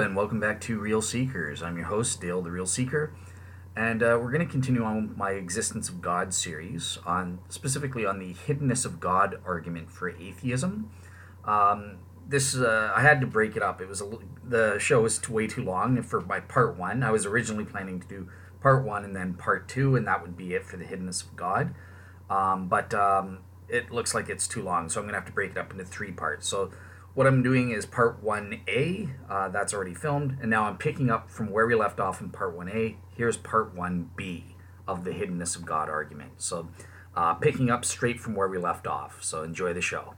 And welcome back to Real Seekers. I'm your host, Dale the Real Seeker, and we're going to continue on my Existence of God series, on specifically on the hiddenness of God argument for atheism. I had to break it up. It was the show was way too long for my part one. I was originally planning to do part one and then part two, and that would be it for the hiddenness of God. But it looks like it's too long, so I'm going to have to break it up into three parts. So what I'm doing is part 1A, that's already filmed, and now I'm picking up from where we left off in part 1A. Here's part 1B of the hiddenness of God argument. So picking up straight from where we left off. So enjoy the show.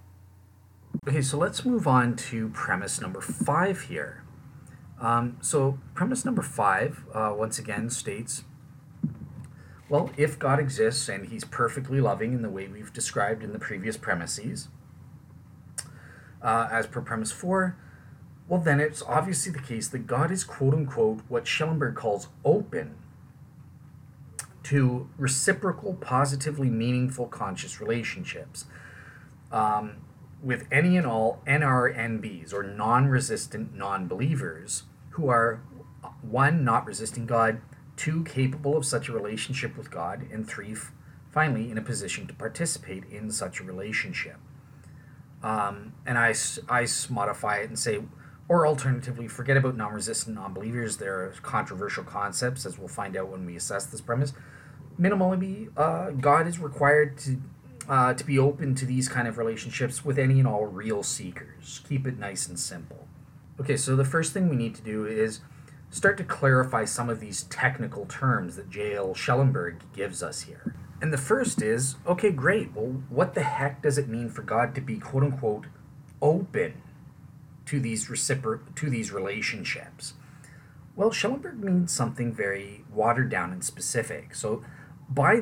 Okay, so let's move on to premise number 5 here. So premise number 5, once again, states, well, if God exists and he's perfectly loving in the way we've described in the previous premises, as per premise 4, well then it's obviously the case that God is quote-unquote what Schellenberg calls open to reciprocal, positively meaningful conscious relationships with any and all NRNBs, or non-resistant non-believers, who are 1. Not resisting God, 2. Capable of such a relationship with God, and 3. Finally in a position to participate in such a relationship. And I modify it and say, or alternatively, forget about non-resistant non-believers. They're controversial concepts, as we'll find out when we assess this premise. Minimally, God is required to be open to these kind of relationships with any and all real seekers. Keep it nice and simple. Okay, so the first thing we need to do is start to clarify some of these technical terms that J.L. Schellenberg gives us here. And the first is, okay, great, well, what the heck does it mean for God to be, quote-unquote, open to these relationships? Well, Schellenberg means something very watered down and specific. So by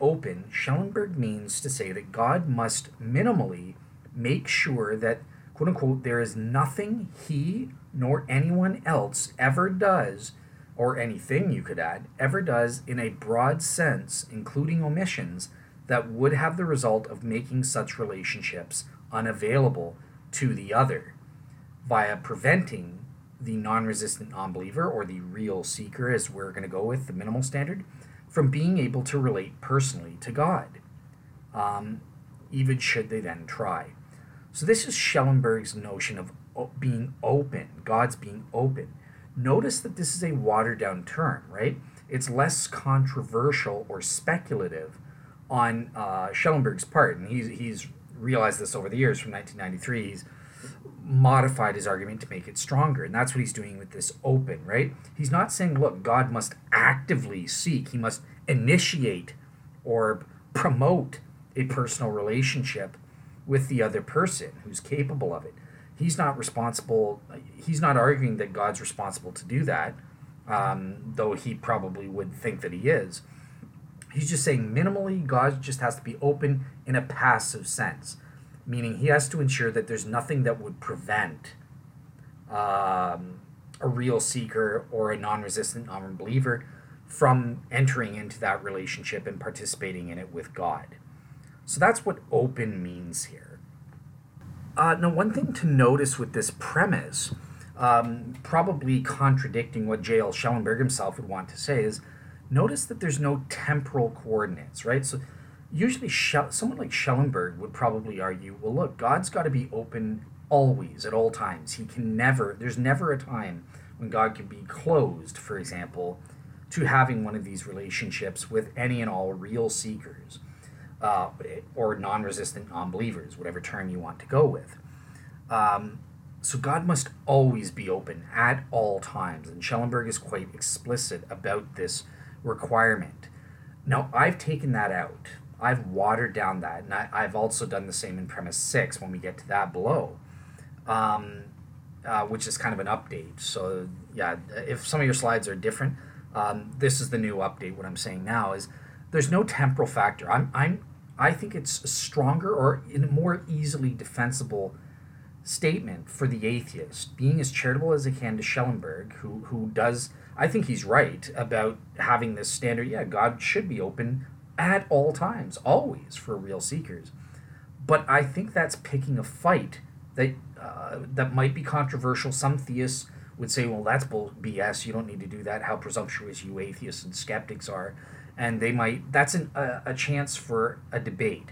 open, Schellenberg means to say that God must minimally make sure that, quote-unquote, there is nothing he nor anyone else ever does, or anything you could add, ever does in a broad sense, including omissions, that would have the result of making such relationships unavailable to the other, via preventing the non-resistant non-believer, or the real seeker, as we're going to go with the minimal standard, from being able to relate personally to God, even should they then try. So this is Schellenberg's notion of being open, God's being open. Notice that this is a watered-down term, right? It's less controversial or speculative on Schellenberg's part, and he's realized this over the years. From 1993, he's modified his argument to make it stronger, and that's what he's doing with this open, right? He's not saying, look, God must actively seek. He must initiate or promote a personal relationship with the other person who's capable of it. He's not responsible. He's not arguing that God's responsible to do that, though he probably would think that he is. He's just saying minimally, God just has to be open in a passive sense, meaning he has to ensure that there's nothing that would prevent a real seeker or a non-resistant non-believer from entering into that relationship and participating in it with God. So that's what open means here. Now, one thing to notice with this premise, probably contradicting what J.L. Schellenberg himself would want to say, is notice that there's no temporal coordinates, right? So usually someone like Schellenberg would probably argue, well, look, God's got to be open always, at all times. He can never, there's never a time when God can be closed, for example, to having one of these relationships with any and all real seekers. Or non-resistant non-believers, whatever term you want to go with. So God must always be open at all times, and Schellenberg is quite explicit about this requirement. Now, I've taken that out. I've watered down that, and I've also done the same in premise 6 when we get to that below, which is kind of an update. So, yeah, if some of your slides are different, this is the new update. What I'm saying now is there's no temporal factor. I think it's a stronger or a more easily defensible statement for the atheist, being as charitable as I can to Schellenberg, who does, I think he's right about having this standard. Yeah, God should be open at all times, always, for real seekers. But I think that's picking a fight that might be controversial. Some theists would say, well, that's BS, you don't need to do that, how presumptuous you atheists and skeptics are. And they might, that's a chance for a debate.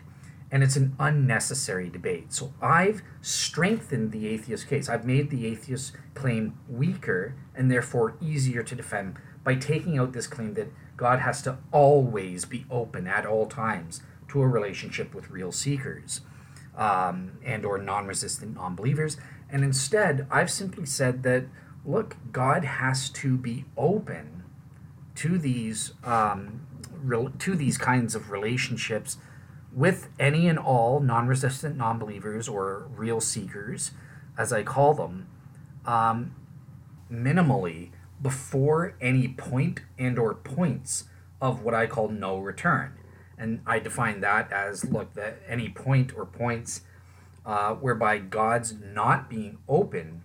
And it's an unnecessary debate. So I've strengthened the atheist case. I've made the atheist claim weaker and therefore easier to defend by taking out this claim that God has to always be open at all times to a relationship with real seekers and or non-resistant non-believers. And instead, I've simply said that, look, God has to be open to these kinds of relationships with any and all non-resistant non-believers or real seekers, as I call them, minimally before any point and or points of what I call no return. And I define that as, look, that any point or points whereby God's not being open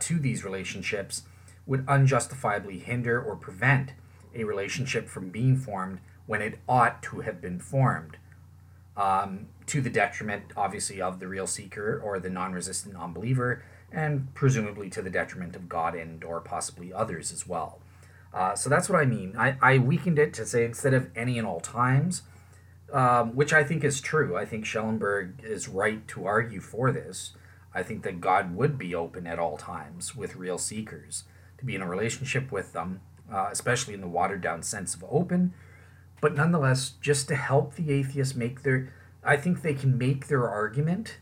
to these relationships would unjustifiably hinder or prevent a relationship from being formed when it ought to have been formed. To the detriment, obviously, of the real seeker or the non-resistant non-believer, and presumably to the detriment of God and or possibly others as well. So that's what I mean. I weakened it to say instead of any and all times, which I think is true. I think Schellenberg is right to argue for this. I think that God would be open at all times with real seekers, to be in a relationship with them, especially in the watered-down sense of open. But nonetheless, just to help the atheists make I think they can make their argument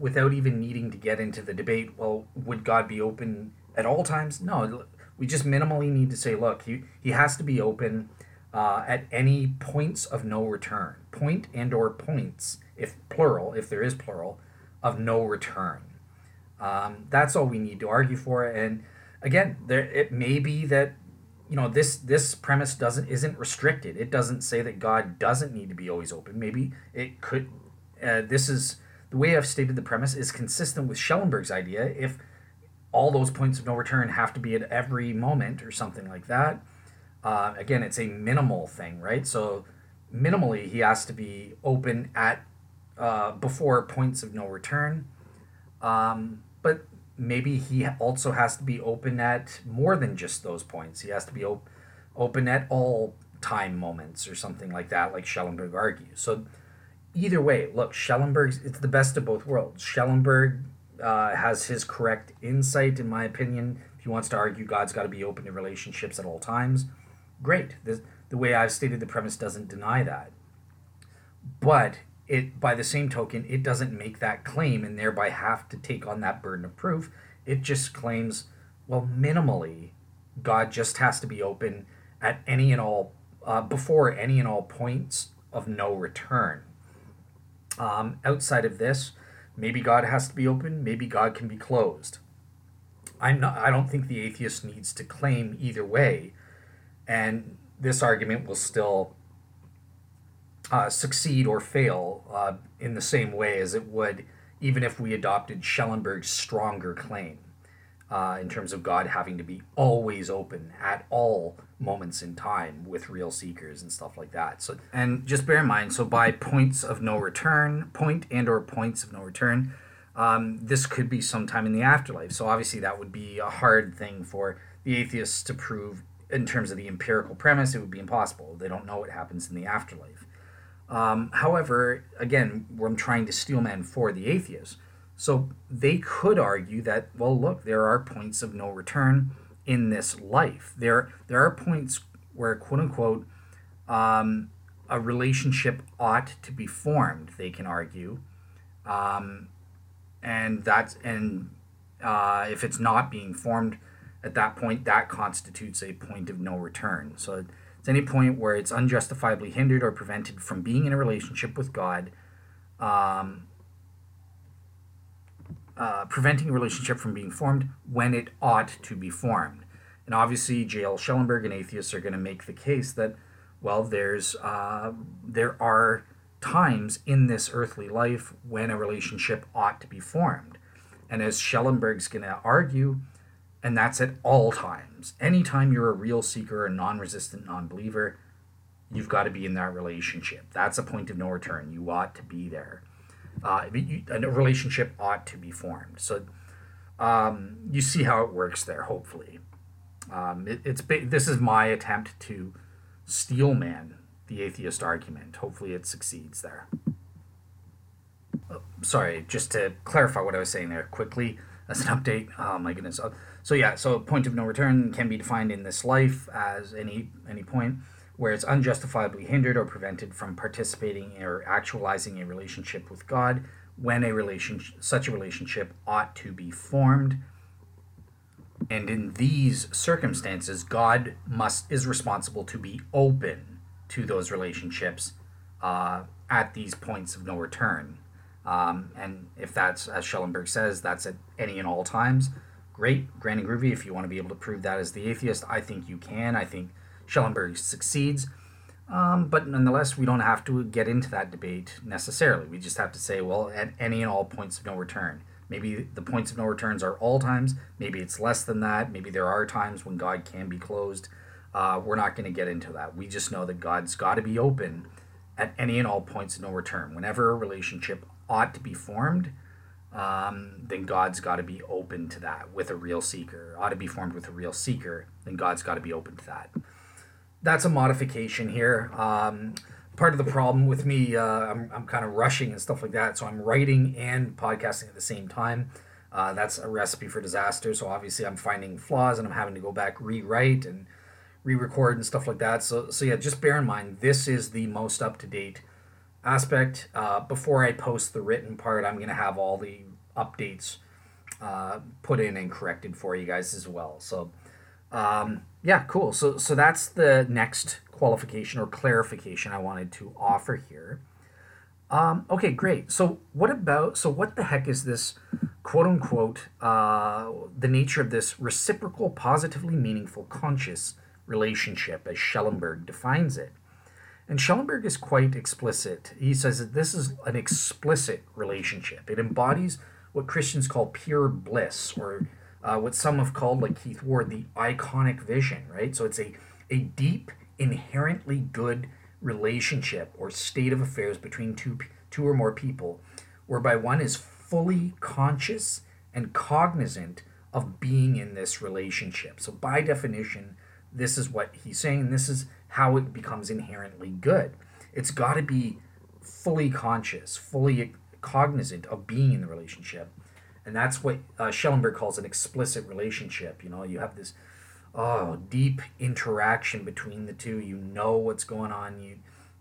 without even needing to get into the debate, well, would God be open at all times? No, we just minimally need to say, look, he has to be open at any points of no return. Point and or points, if plural, if there is plural, of no return. That's all we need to argue for. And again, it may be that, you know, this premise isn't restricted. It doesn't say that God doesn't need to be always open. Maybe it could. This is the way I've stated the premise is consistent with Schellenberg's idea. If all those points of no return have to be at every moment or something like that, again, it's a minimal thing, right? So minimally, he has to be open at before points of no return, but. Maybe he also has to be open at more than just those points. He has to be open at all time moments or something like that, like Schellenberg argues. So either way, look, it's the best of both worlds. Schellenberg has his correct insight, in my opinion. If he wants to argue God's got to be open to relationships at all times, great. The way I've stated the premise doesn't deny that. But by the same token, it doesn't make that claim and thereby have to take on that burden of proof. It just claims, well, minimally, God just has to be open at any and all, before any and all points of no return. Outside of this, maybe God has to be open, maybe God can be closed. I don't think the atheist needs to claim either way, and this argument will still succeed or fail in the same way as it would even if we adopted Schellenberg's stronger claim in terms of God having to be always open at all moments in time with real seekers and stuff like that. So, and just bear in mind, so by points of no return, point and or points of no return, this could be sometime in the afterlife. So obviously that would be a hard thing for the atheists to prove in terms of the empirical premise. It would be impossible. They don't know what happens in the afterlife. However, again, I'm trying to steelman for the atheists. So they could argue that, well, look, there are points of no return in this life. There are points where, quote unquote, a relationship ought to be formed, they can argue. And if it's not being formed at that point, that constitutes a point of no return. So it's any point where it's unjustifiably hindered or prevented from being in a relationship with God, preventing a relationship from being formed when it ought to be formed. And obviously, J.L. Schellenberg and atheists are going to make the case that, well, there are times in this earthly life when a relationship ought to be formed. And as Schellenberg's going to argue, and that's at all times. Anytime you're a real seeker or non-resistant non-believer, you've got to be in that relationship. That's a point of no return. You ought to be there. A relationship ought to be formed. So You see how it works there, hopefully. This is my attempt to steelman the atheist argument. Hopefully it succeeds there. Sorry, just to clarify what I was saying there quickly as an update. Oh my goodness. So point of no return can be defined in this life as any point where it's unjustifiably hindered or prevented from participating or actualizing a relationship with God when such a relationship ought to be formed. And in these circumstances, God is responsible to be open to those relationships at these points of no return. And if that's, as Schellenberg says, that's at any and all times, great, grand and groovy. If you want to be able to prove that as the atheist, I think you can. I think Schellenberg succeeds. But nonetheless, we don't have to get into that debate necessarily. We just have to say, well, at any and all points of no return. Maybe the points of no returns are all times. Maybe it's less than that. Maybe there are times when God can be closed. We're not going to get into that. We just know that God's got to be open at any and all points of no return. Whenever a relationship ought to be formed, then God's got to be open to that with a real seeker. Ought to be formed with a real seeker, then God's got to be open to that. That's a modification here. Part of the problem with me, I'm kind of rushing and stuff like that, so I'm writing and podcasting at the same time. That's a recipe for disaster, so obviously I'm finding flaws and I'm having to go back, rewrite and re-record and stuff like that. So yeah, just bear in mind, this is the most up-to-date aspect. Before I post the written part, I'm going to have all the updates put in and corrected for you guys as well. So yeah, cool. So that's the next qualification or clarification I wanted to offer here. Okay, great. So what the heck is this, quote unquote, the nature of this reciprocal, positively meaningful, conscious relationship as Schellenberg defines it? And Schellenberg is quite explicit. He says that this is an explicit relationship. It embodies what Christians call pure bliss, or what some have called, like Keith Ward, the iconic vision, right? So it's a deep, inherently good relationship or state of affairs between two or more people, whereby one is fully conscious and cognizant of being in this relationship. So by definition, this is what he's saying. This is how it becomes inherently good. It's got to be fully conscious, fully cognizant of being in the relationship. And that's what Schellenberg calls an explicit relationship. You know, you have this deep interaction between the two. You know what's going on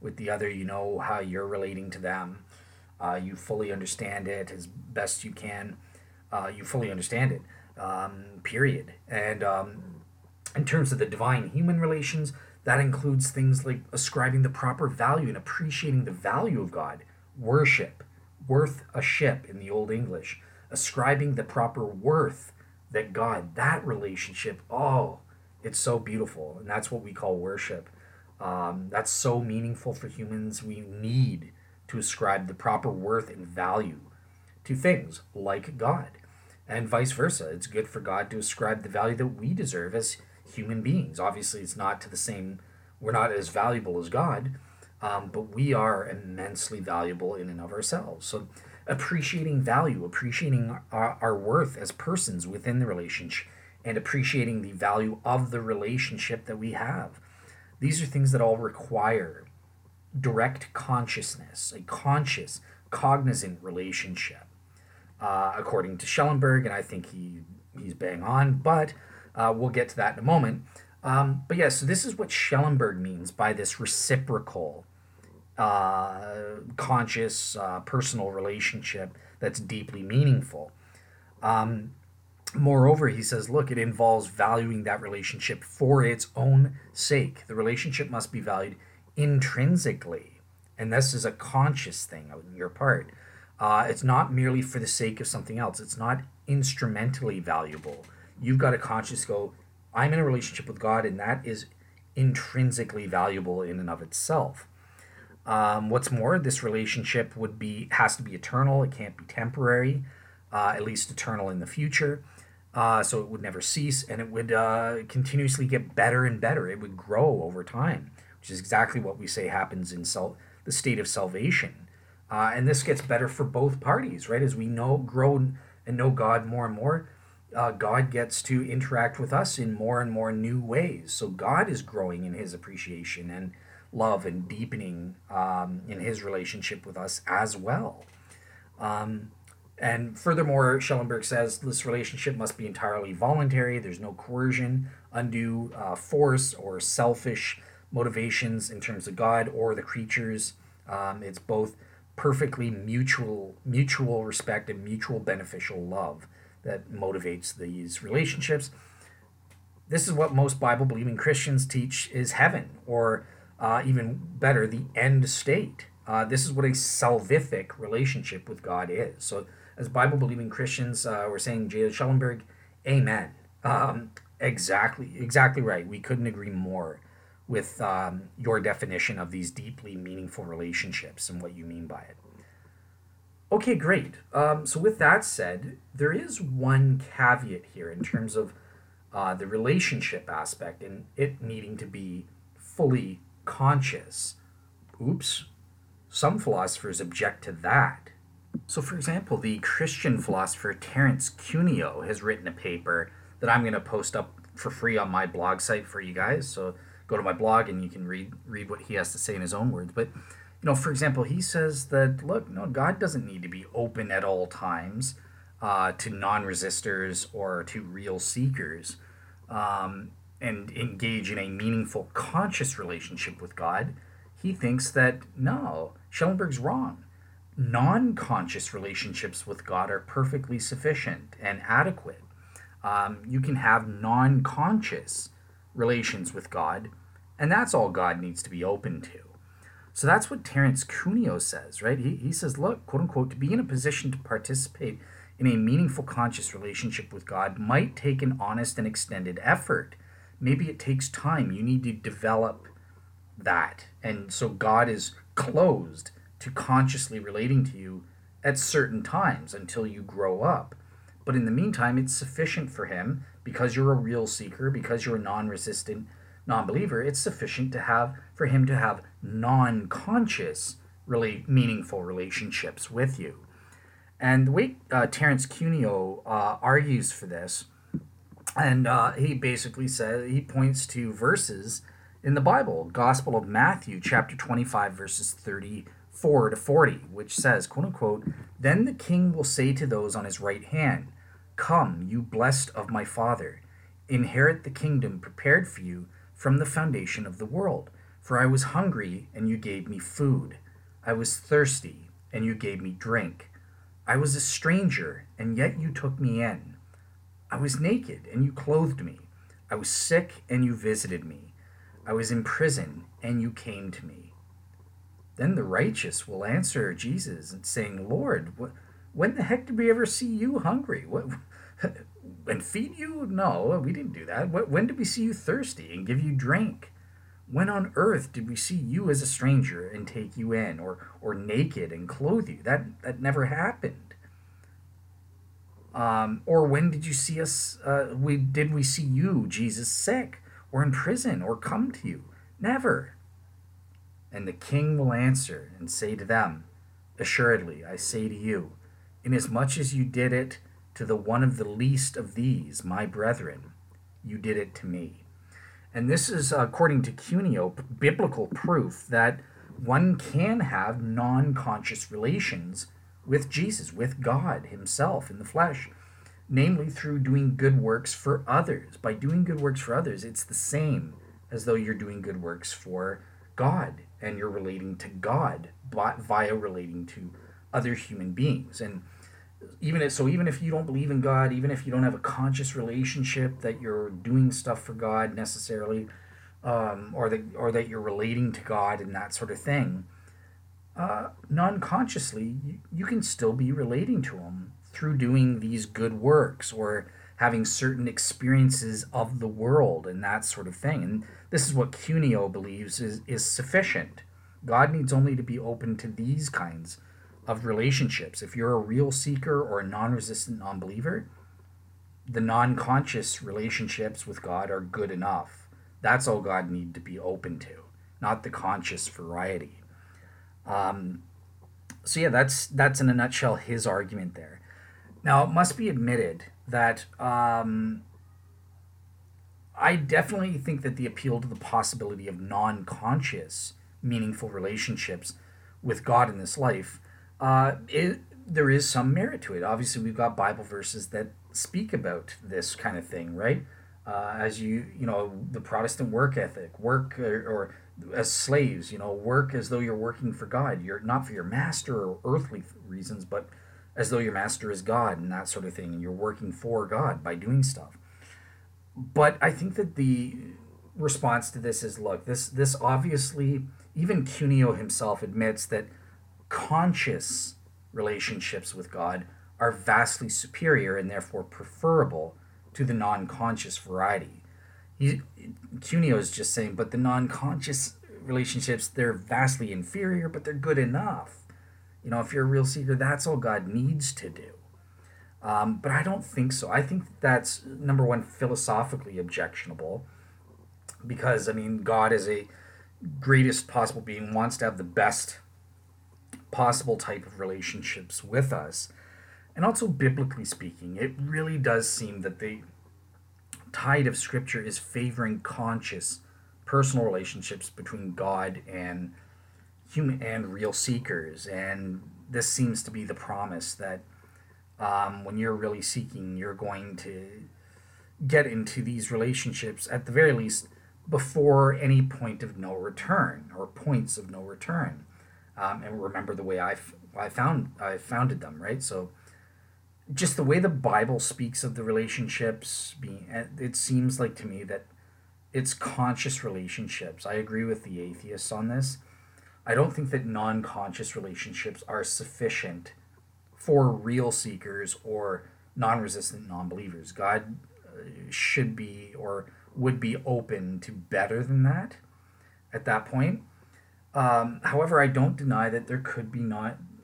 with the other. You know how you're relating to them. You fully understand it as best you can. You fully understand it, period. And in terms of the divine human relations, that includes things like ascribing the proper value and appreciating the value of God. Worship, worth a ship in the Old English. Ascribing the proper worth that God, that relationship, oh, it's so beautiful. And that's what we call worship. That's so meaningful for humans. We need to ascribe the proper worth and value to things like God, and vice versa. It's good for God to ascribe the value that we deserve as human beings. Obviously, it's not to the same, we're not as valuable as God, but we are immensely valuable in and of ourselves. So appreciating value, appreciating our worth as persons within the relationship, and appreciating the value of the relationship that we have. These are things that all require direct consciousness, a conscious, cognizant relationship, according to Schellenberg, and I think he's bang on, but we'll get to that in a moment. But yeah, so this is what Schellenberg means by this reciprocal, conscious, personal relationship that's deeply meaningful. Moreover, he says, look, it involves valuing that relationship for its own sake. The relationship must be valued intrinsically, and this is a conscious thing on your part. It's not merely for the sake of something else. It's not instrumentally valuable. You've got to consciously go, I'm in a relationship with God, and that is intrinsically valuable in and of itself. What's more, this relationship has to be eternal. It can't be temporary, at least eternal in the future. So it would never cease, and it would continuously get better and better. It would grow over time, which is exactly what we say happens in the state of salvation. And this gets better for both parties, right? As we grow and know God more and more, God gets to interact with us in more and more new ways. So God is growing in his appreciation and love and deepening in his relationship with us as well. And furthermore, Schellenberg says this relationship must be entirely voluntary. There's no coercion, undue force, or selfish motivations in terms of God or the creatures. It's both perfectly mutual respect and mutual beneficial love that motivates these relationships. This is what most Bible-believing Christians teach is heaven, or even better, the end state. This is what a salvific relationship with God is. So as Bible-believing Christians, we're saying, J.L. Schellenberg, amen. Exactly right. We couldn't agree more with your definition of these deeply meaningful relationships and what you mean by it. Okay, great. So with that said, there is one caveat here in terms of the relationship aspect and it needing to be fully conscious. Oops. Some philosophers object to that. So, for example, the Christian philosopher Terence Cuneo has written a paper that I'm going to post up for free on my blog site for you guys. So go to my blog and you can read what he has to say in his own words. But, you know, for example, he says that, look, no, God doesn't need to be open at all times to non-resistors or to real seekers and engage in a meaningful, conscious relationship with God. He thinks that, no, Schellenberg's wrong. Non-conscious relationships with God are perfectly sufficient and adequate. You can have non-conscious relations with God, and that's all God needs to be open to. So that's what Terence Cuneo says, right? He says, look, quote unquote, to be in a position to participate in a meaningful conscious relationship with God might take an honest and extended effort. Maybe it takes time. You need to develop that. And so God is closed to consciously relating to you at certain times until you grow up. But in the meantime, it's sufficient for him because you're a real seeker, because you're a non-resistant non-believer. It's sufficient to have for him to have non-conscious, really meaningful relationships with you. And the way Terence Cuneo argues for this, and he basically says, he points to verses in the Bible, Gospel of Matthew, chapter 25, verses 34 to 40, which says, quote unquote, "Then the king will say to those on his right hand, 'Come, you blessed of my Father, inherit the kingdom prepared for you from the foundation of the world. For I was hungry, and you gave me food. I was thirsty, and you gave me drink. I was a stranger, and yet you took me in. I was naked, and you clothed me. I was sick, and you visited me. I was in prison, and you came to me.' Then the righteous will answer Jesus and saying, 'Lord, when the heck did we ever see you hungry? And feed you? No, we didn't do that. When did we see you thirsty and give you drink? When on earth did we see you as a stranger and take you in, or naked and clothe you? That never happened. Or when did you see us? Did we see you, Jesus, sick? Or in prison, or come to you? Never. And the king will answer and say to them, 'Assuredly, I say to you, inasmuch as you did it to the one of the least of these, my brethren, you did it to me.'" And this is, according to Cuneo, biblical proof that one can have non-conscious relations with Jesus, with God himself in the flesh. Namely, through doing good works for others. By doing good works for others, it's the same as though you're doing good works for God, and you're relating to God but via relating to other human beings. And even if you don't believe in God, even if you don't have a conscious relationship that you're doing stuff for God necessarily, or that you're relating to God and that sort of thing, non-consciously, you can still be relating to him through doing these good works or having certain experiences of the world and that sort of thing. And this is what Cuneo believes is sufficient. God needs only to be open to these kinds of relationships. If you're a real seeker or a non-resistant non-believer, the non-conscious relationships with God are good enough. That's all God needs to be open to, not the conscious variety. So yeah, that's in a nutshell his argument there. Now, it must be admitted that I definitely think that the appeal to the possibility of non-conscious, meaningful relationships with God in this life, there is some merit to it. Obviously, we've got Bible verses that speak about this kind of thing, right? As you know, the Protestant work ethic, work or as slaves, you know, work as though you're working for God. You're not for your master or earthly reasons, but as though your master is God and that sort of thing, and you're working for God by doing stuff. But I think that the response to this is, look, this obviously, even Cuneo himself admits that conscious relationships with God are vastly superior and therefore preferable to the non-conscious variety. Cuneo is just saying, but the non-conscious relationships, they're vastly inferior, but they're good enough. You know, if you're a real seeker, that's all God needs to do. But I don't think so. I think that's, number one, philosophically objectionable, because, I mean, God is a greatest possible being, wants to have the best possible type of relationships with us. And also, biblically speaking, it really does seem that the tide of Scripture is favoring conscious, personal relationships between God and human and real seekers. And this seems to be the promise that when you're really seeking, you're going to get into these relationships, at the very least, before any point of no return or points of no return. And remember the way I founded them, right? So just the way the Bible speaks of the relationships, it seems like to me that it's conscious relationships. I agree with the atheists on this. I don't think that non-conscious relationships are sufficient for real seekers or non-resistant non-believers. God should be or would be open to better than that at that point. However, I don't deny that there could be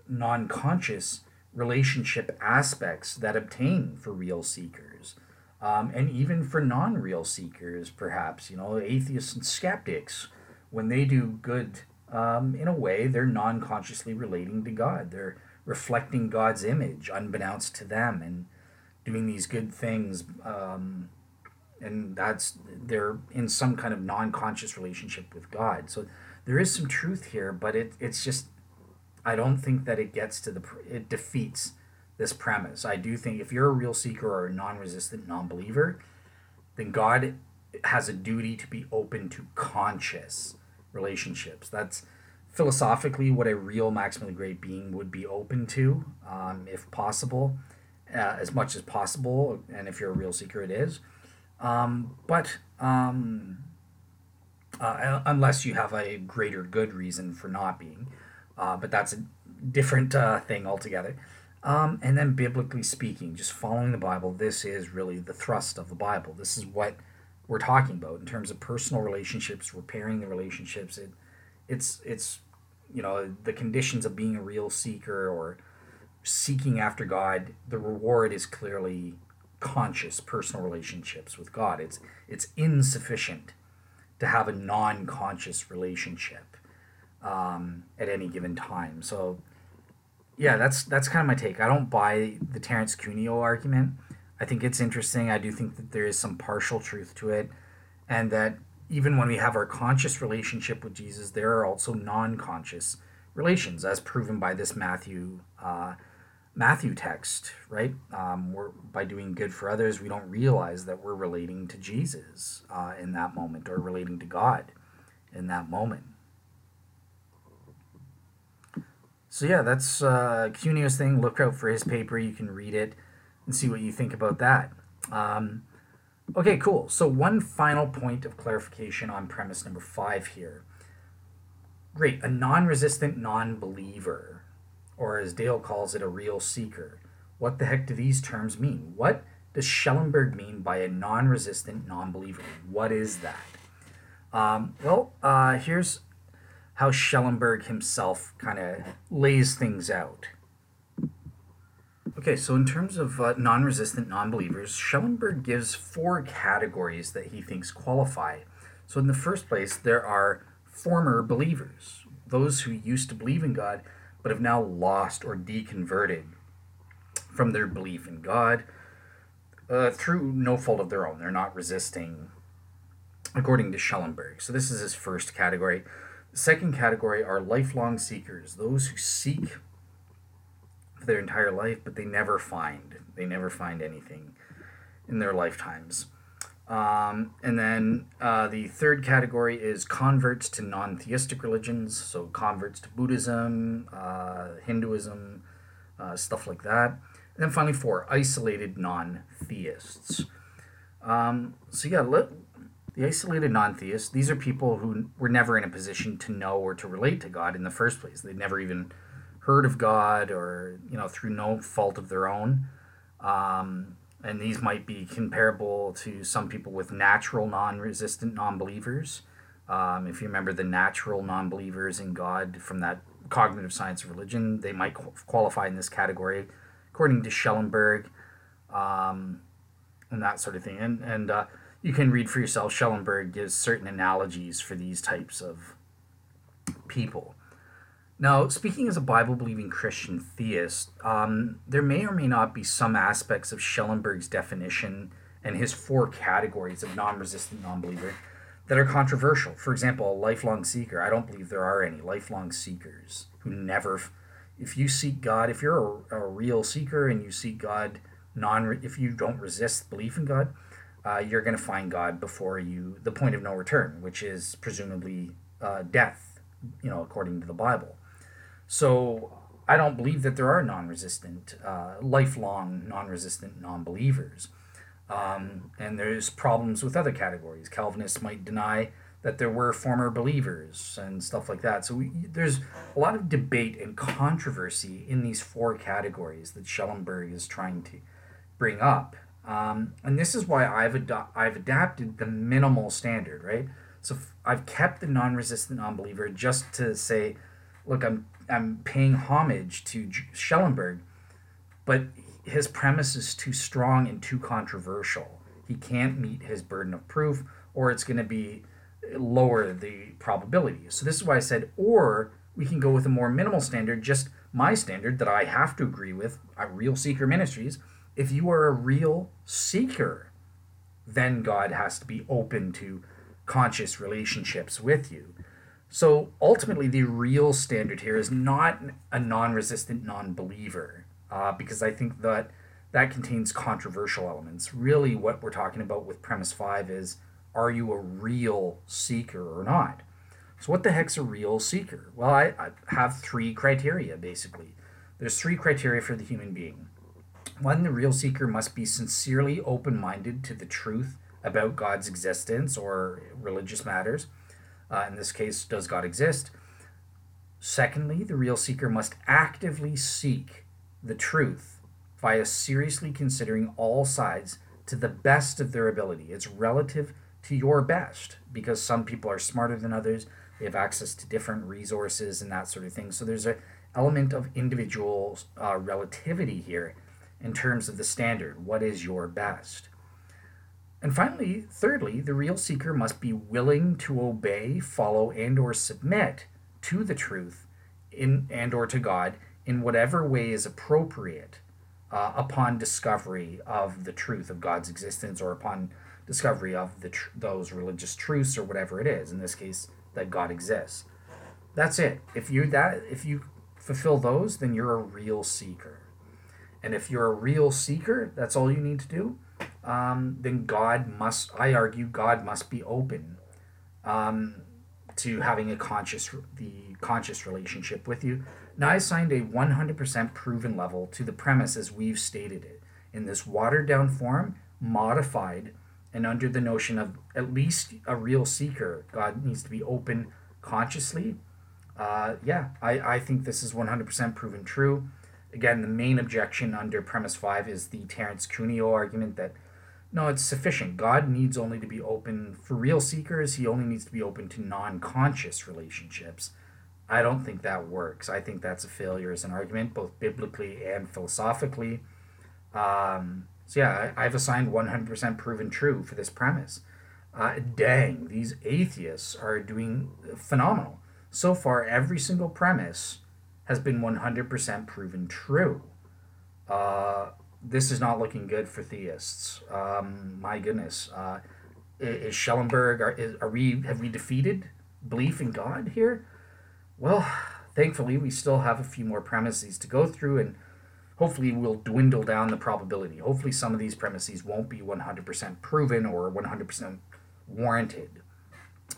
non-conscious relationship aspects that obtain for real seekers, and even for non-real seekers, perhaps. You know, atheists and skeptics, when they do good, in a way, they're non-consciously relating to God. They're reflecting God's image, unbeknownst to them, and doing these good things, and they're in some kind of non-conscious relationship with God. So there is some truth here, but it's just, I don't think that it defeats this premise. I do think if you're a real seeker or a non-resistant non-believer, then God has a duty to be open to conscious relationships. That's philosophically what a real maximally great being would be open to, if possible, as much as possible, and if you're a real seeker, it is. Unless you have a greater good reason for not being, but that's a different thing altogether. And then biblically speaking, just following the Bible, this is really the thrust of the Bible. This is what we're talking about in terms of personal relationships, repairing the relationships. It's you know, the conditions of being a real seeker or seeking after God. The reward is clearly conscious personal relationships with God. It's insufficient to have a non-conscious relationship at any given time. So yeah, that's kind of my take. I don't buy the Terence Cuneo argument. I think it's interesting. I do think that there is some partial truth to it, and that even when we have our conscious relationship with Jesus, there are also non-conscious relations, as proven by this Matthew text, right? We're, by doing good for others, we don't realize that we're relating to Jesus in that moment, or relating to God in that moment. So yeah, that's Cuneo's thing. Look out for his paper. You can read it and see what you think about that. Okay, cool. So one final point of clarification on premise number 5 here. Great, a non-resistant non-believer, or as Dale calls it, a real seeker. What the heck do these terms mean? What does Schellenberg mean by a non-resistant non-believer? What is that? Here's how Schellenberg himself kind of lays things out. Okay, so in terms of non-resistant non-believers, Schellenberg gives 4 categories that he thinks qualify. So in the first place, there are former believers, those who used to believe in God but have now lost or deconverted from their belief in God, through no fault of their own. They're not resisting, according to Schellenberg. So this is his first category. The second category are lifelong seekers, those who seek for their entire life, but they never find. They never find anything in their lifetimes. And then the third category is converts to non-theistic religions, so converts to Buddhism, Hinduism, stuff like that. And then finally, four, isolated non-theists. The isolated non-theists, these are people who were never in a position to know or to relate to God in the first place. They'd never even heard of God or, you know, through no fault of their own. And these might be comparable to some people with natural non-resistant non-believers. If you remember the natural non-believers in God from that cognitive science of religion, they might qualify in this category, according to Schellenberg, and that sort of thing. And you can read for yourself, Schellenberg gives certain analogies for these types of people. Now, speaking as a Bible-believing Christian theist, there may or may not be some aspects of Schellenberg's definition and his four categories of non-resistant non-believer that are controversial. For example, a lifelong seeker. I don't believe there are any lifelong seekers who never... If you seek God, if you're a real seeker and you seek God, if you don't resist belief in God, you're going to find God before you, the point of no return, which is presumably death, you know, according to the Bible. So I don't believe that there are non-resistant, lifelong non-resistant non-believers. And there's problems with other categories. Calvinists might deny that there were former believers and stuff like that. So there's a lot of debate and controversy in these four categories that Schellenberg is trying to bring up. And this is why I've adapted the minimal standard, right? So I've kept the non-resistant non-believer just to say, look, I'm paying homage to Schellenberg, but his premise is too strong and too controversial. He can't meet his burden of proof, or it's going to be lower the probability. So this is why I said, or we can go with a more minimal standard, just my standard that I have to agree with at Real Seeker Ministries. If you are a real seeker, then God has to be open to conscious relationships with you. So ultimately, the real standard here is not a non-resistant non-believer, because I think that contains controversial elements. Really, what we're talking about with premise 5 is, are you a real seeker or not? So what the heck's a real seeker? Well, I have three criteria, basically. There's three criteria for the human being. One, the real seeker must be sincerely open-minded to the truth about God's existence or religious matters. In this case, does God exist? Secondly, the real seeker must actively seek the truth via seriously considering all sides to the best of their ability. It's relative to your best, because some people are smarter than others, they have access to different resources and that sort of thing. So there's an element of individual relativity here in terms of the standard. What is your best? And finally, thirdly, the real seeker must be willing to obey, follow, and or submit to the truth in and or to God in whatever way is appropriate upon discovery of the truth of God's existence or upon discovery of those religious truths or whatever it is, in this case, that God exists. That's it. If you fulfill those, then you're a real seeker. And if you're a real seeker, that's all you need to do, then God must be open to having the conscious relationship with you. Now, I assigned a 100% proven level to the premise as we've stated it, in this watered-down form, modified and under the notion of at least a real seeker, God needs to be open consciously. I think this is 100% proven true. Again, the main objection under premise 5 is the Terence Cuneo argument that, no, it's sufficient. God needs only to be open for real seekers. He only needs to be open to non-conscious relationships. I don't think that works. I think that's a failure as an argument, both biblically and philosophically. I've assigned 100% proven true for this premise. Dang, these atheists are doing phenomenal. So far, every single premise has been 100% proven true. this is not looking good for theists. My goodness, is Schellenberg? Have we defeated belief in God here? Well, thankfully, we still have a few more premises to go through, and hopefully we'll dwindle down the probability. Hopefully some of these premises won't be 100% proven or 100% warranted.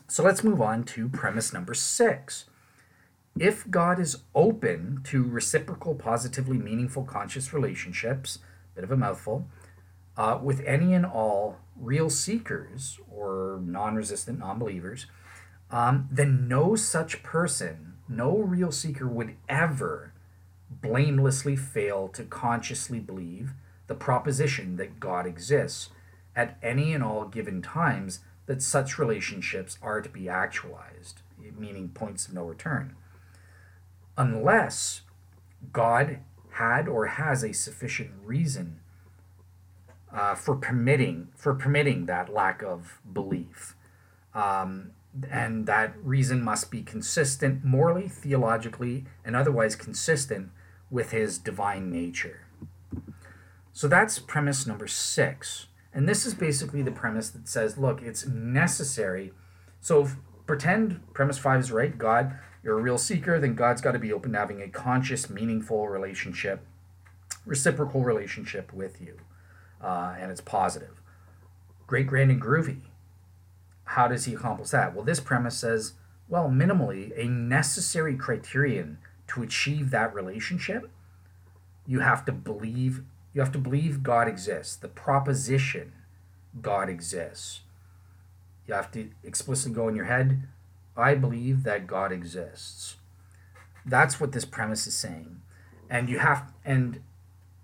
So let's move on to premise number 6. If God is open to reciprocal, positively meaningful, conscious relationships, bit of a mouthful, with any and all real seekers or non-resistant non-believers, then no such person, no real seeker would ever blamelessly fail to consciously believe the proposition that God exists at any and all given times that such relationships are to be actualized, meaning points of no return, unless God had or has a sufficient reason for permitting that lack of belief. And that reason must be consistent morally, theologically, and otherwise consistent with his divine nature. So that's premise number 6. And this is basically the premise that says, look, it's necessary. So pretend premise 5 is right. God, you're a real seeker, then God's got to be open to having a conscious, meaningful relationship, reciprocal relationship with you. And it's positive. Great, grand, and groovy. How does he accomplish that? Well, this premise says, well, minimally, a necessary criterion to achieve that relationship, you have to believe God exists, the proposition God exists. You have to explicitly go in your head, I believe that God exists. That's what this premise is saying. And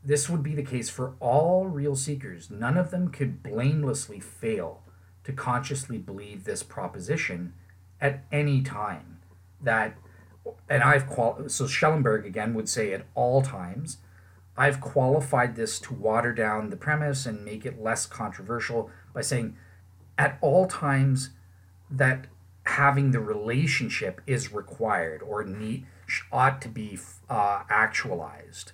this would be the case for all real seekers. None of them could blamelessly fail to consciously believe this proposition at any time. So Schellenberg again would say at all times. I've qualified this to water down the premise and make it less controversial by saying at all times that having the relationship is required or ought to be actualized.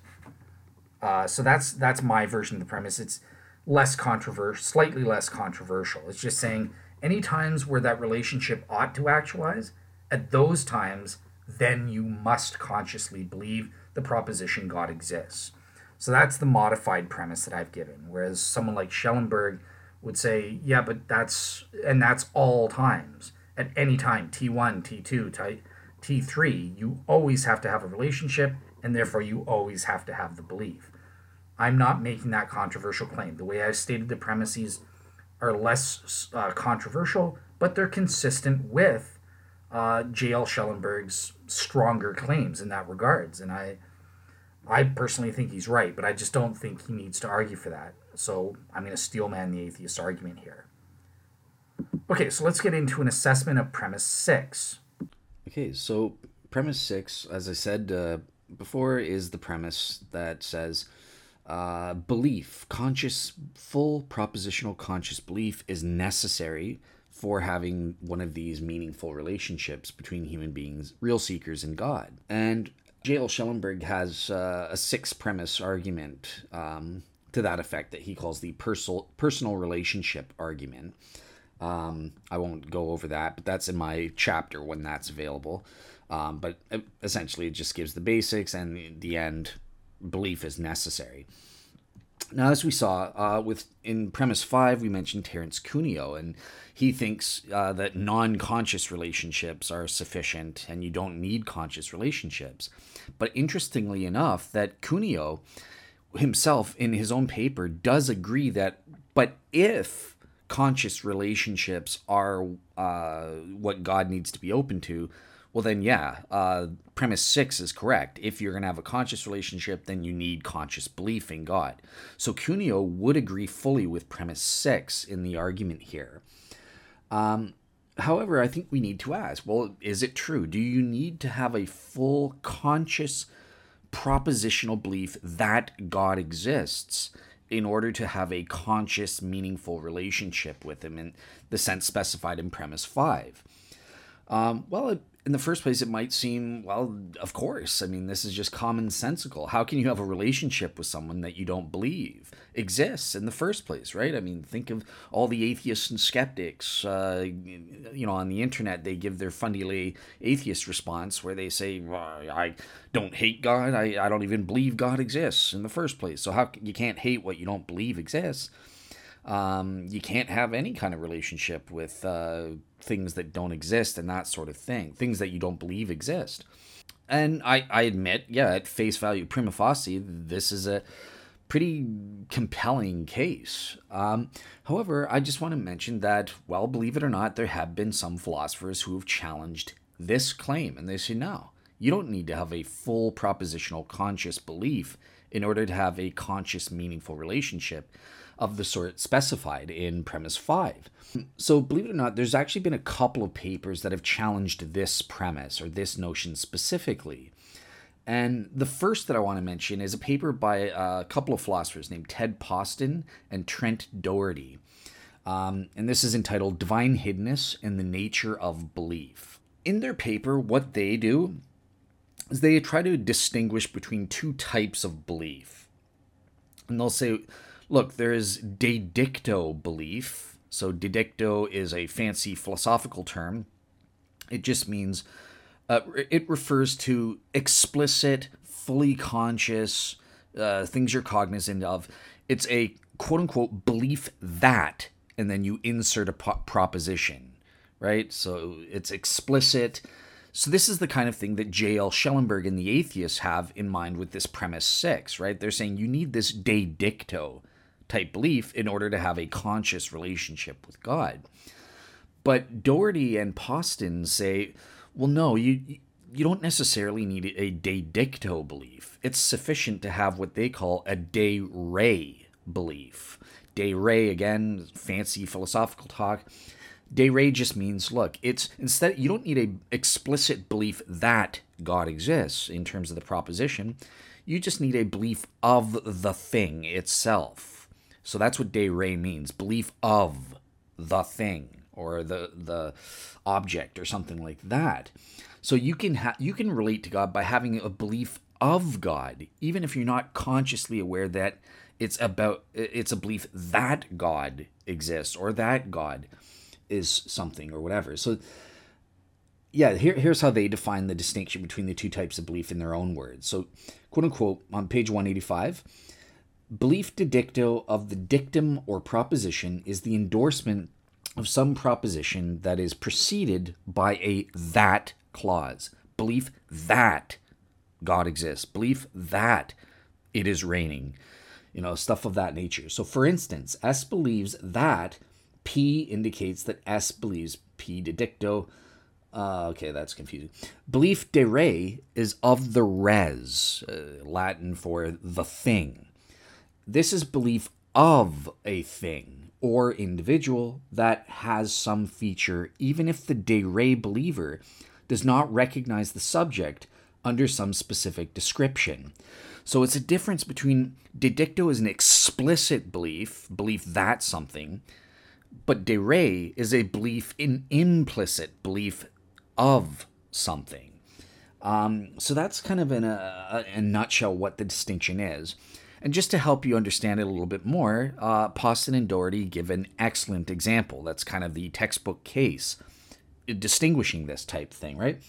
So that's my version of the premise. It's slightly less controversial. It's just saying any times where that relationship ought to actualize, at those times, then you must consciously believe the proposition God exists. So that's the modified premise that I've given. Whereas someone like Schellenberg would say, yeah, but that's all times. At any time, T1, T2, T3, you always have to have a relationship, and therefore you always have to have the belief. I'm not making that controversial claim. The way I stated the premises are less controversial, but they're consistent with J.L. Schellenberg's stronger claims in that regards. And I personally think he's right, but I just don't think he needs to argue for that. So I'm going to steelman the atheist argument here. Okay, so let's get into an assessment of premise 6. Okay, so premise 6, as I said before, is the premise that says, belief, conscious, full propositional conscious belief is necessary for having one of these meaningful relationships between human beings, real seekers, and God. And J.L. Schellenberg has a 6-premise argument to that effect that he calls the personal relationship argument. I won't go over that, but that's in my chapter when that's available. But essentially, it just gives the basics, and in the end, belief is necessary. Now, as we saw in premise 5, we mentioned Terence Cuneo, and he thinks that non-conscious relationships are sufficient and you don't need conscious relationships. But interestingly enough, that Cuneo himself in his own paper does agree that, but if conscious relationships are what God needs to be open to, well then, yeah, premise 6 is correct. If you're going to have a conscious relationship, then you need conscious belief in God. So Cuneo would agree fully with premise 6 in the argument here. However, I think we need to ask, well, is it true? Do you need to have a full conscious propositional belief that God exists in order to have a conscious, meaningful relationship with him in the sense specified in premise 5? Well, in the first place, it might seem, well, of course. I mean, this is just commonsensical. How can you have a relationship with someone that you don't believe exists in the first place, right? I mean, think of all the atheists and skeptics, you know, on the internet. They give their funny atheist response where they say, well, I don't hate God. I don't even believe God exists in the first place. So how you can't hate what you don't believe exists. You can't have any kind of relationship with things that don't exist and that sort of thing, things that you don't believe exist. And I admit, yeah, at face value, prima facie, this is a pretty compelling case. However, I just want to mention that, well, believe it or not, there have been some philosophers who have challenged this claim. And they say, no, you don't need to have a full propositional conscious belief in order to have a conscious, meaningful relationship of the sort specified in premise 5. So believe it or not, there's actually been a couple of papers that have challenged this premise or this notion specifically. And the first that I want to mention is a paper by a couple of philosophers named Ted Poston and Trent Dougherty. And this is entitled Divine Hiddenness and the Nature of Belief. In their paper, what they do is they try to distinguish between two types of belief. And they'll say, look, there is deducto belief. So deducto is a fancy philosophical term. It just means, it refers to explicit, fully conscious things you're cognizant of. It's a quote-unquote belief that, and then you insert a proposition, right? So it's explicit. So this is the kind of thing that J.L. Schellenberg and the atheists have in mind with this premise 6, right? They're saying you need this de dicto type belief in order to have a conscious relationship with God. But Dougherty and Poston say, well, no, you don't necessarily need a de dicto belief. It's sufficient to have what they call a de re belief. De re, again, fancy philosophical talk. De re just means, look, it's instead you don't need an explicit belief that God exists in terms of the proposition. You just need a belief of the thing itself. So that's what de re means, belief of the thing or the object or something like that. So you can relate to God by having a belief of God, even if you're not consciously aware that it's a belief that God exists or that God is something or whatever. So yeah, here's how they define the distinction between the two types of belief in their own words. So quote unquote on page 185, belief de dicto of the dictum or proposition is the endorsement of some proposition that is preceded by a that clause. Belief that God exists. Belief that it is raining. You know, stuff of that nature. So for instance, S believes that P indicates that S believes P dedicto. Okay, that's confusing. Belief de re is of the res, Latin for the thing. This is belief of a thing or individual that has some feature, even if the de re believer does not recognize the subject under some specific description. So it's a difference between dedicto is an explicit belief that something, but de re is a belief, an implicit belief of something. So that's kind of in a nutshell what the distinction is. And just to help you understand it a little bit more, Poston and Dougherty give an excellent example. That's kind of the textbook case distinguishing this type thing, right?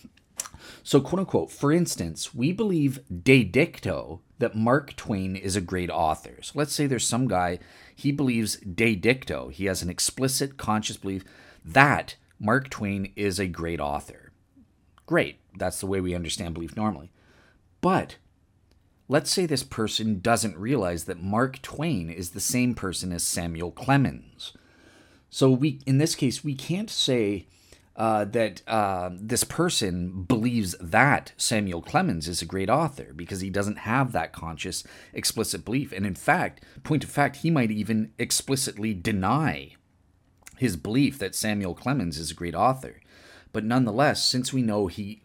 So quote unquote, for instance, we believe de dicto that Mark Twain is a great author. So let's say there's some guy, he believes de dicto. He has an explicit conscious belief that Mark Twain is a great author. Great. That's the way we understand belief normally. But let's say this person doesn't realize that Mark Twain is the same person as Samuel Clemens. So in this case, we can't say that this person believes that Samuel Clemens is a great author because he doesn't have that conscious, explicit belief. And in fact, point of fact, he might even explicitly deny his belief that Samuel Clemens is a great author. But nonetheless, since we know he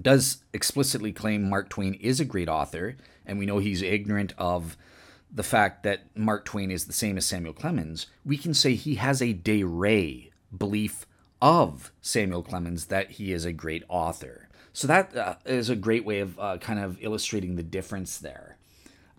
does explicitly claim Mark Twain is a great author, and we know he's ignorant of the fact that Mark Twain is the same as Samuel Clemens, we can say he has a de re belief of Samuel Clemens that he is a great author. So that is a great way of kind of illustrating the difference there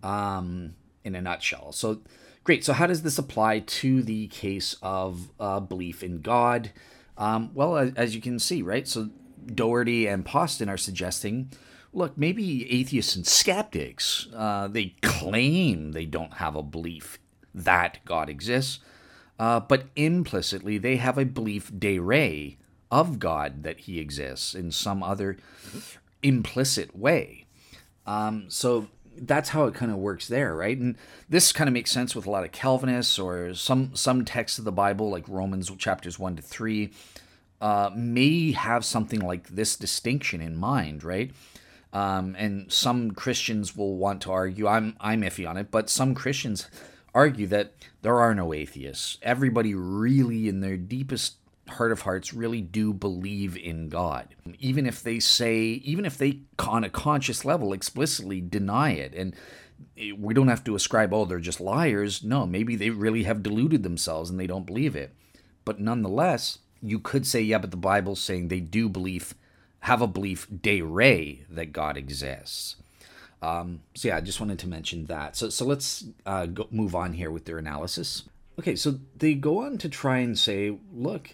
in a nutshell. So great. So how does this apply to the case of belief in God? Well, as you can see, right? So Dougherty and Poston are suggesting, look, maybe atheists and skeptics, they claim they don't have a belief that God exists, but implicitly they have a belief de re of God, that he exists in some other implicit way. So that's how it kind of works there, right? And this kind of makes sense with a lot of Calvinists or some texts of the Bible, like Romans chapters 1 to 3, may have something like this distinction in mind, right? And some Christians will want to argue, I'm iffy on it, but some Christians argue that there are no atheists. Everybody really, in their deepest heart of hearts, really do believe in God, even if they say, even if they on a conscious level explicitly deny it. And we don't have to ascribe, oh, they're just liars. No, maybe they really have deluded themselves and they don't believe it. But nonetheless, you could say, yeah, but the Bible's saying they do believe, have a belief de re that God exists. So yeah, I just wanted to mention that. So let's move on here with their analysis. Okay, so they go on to try and say, look,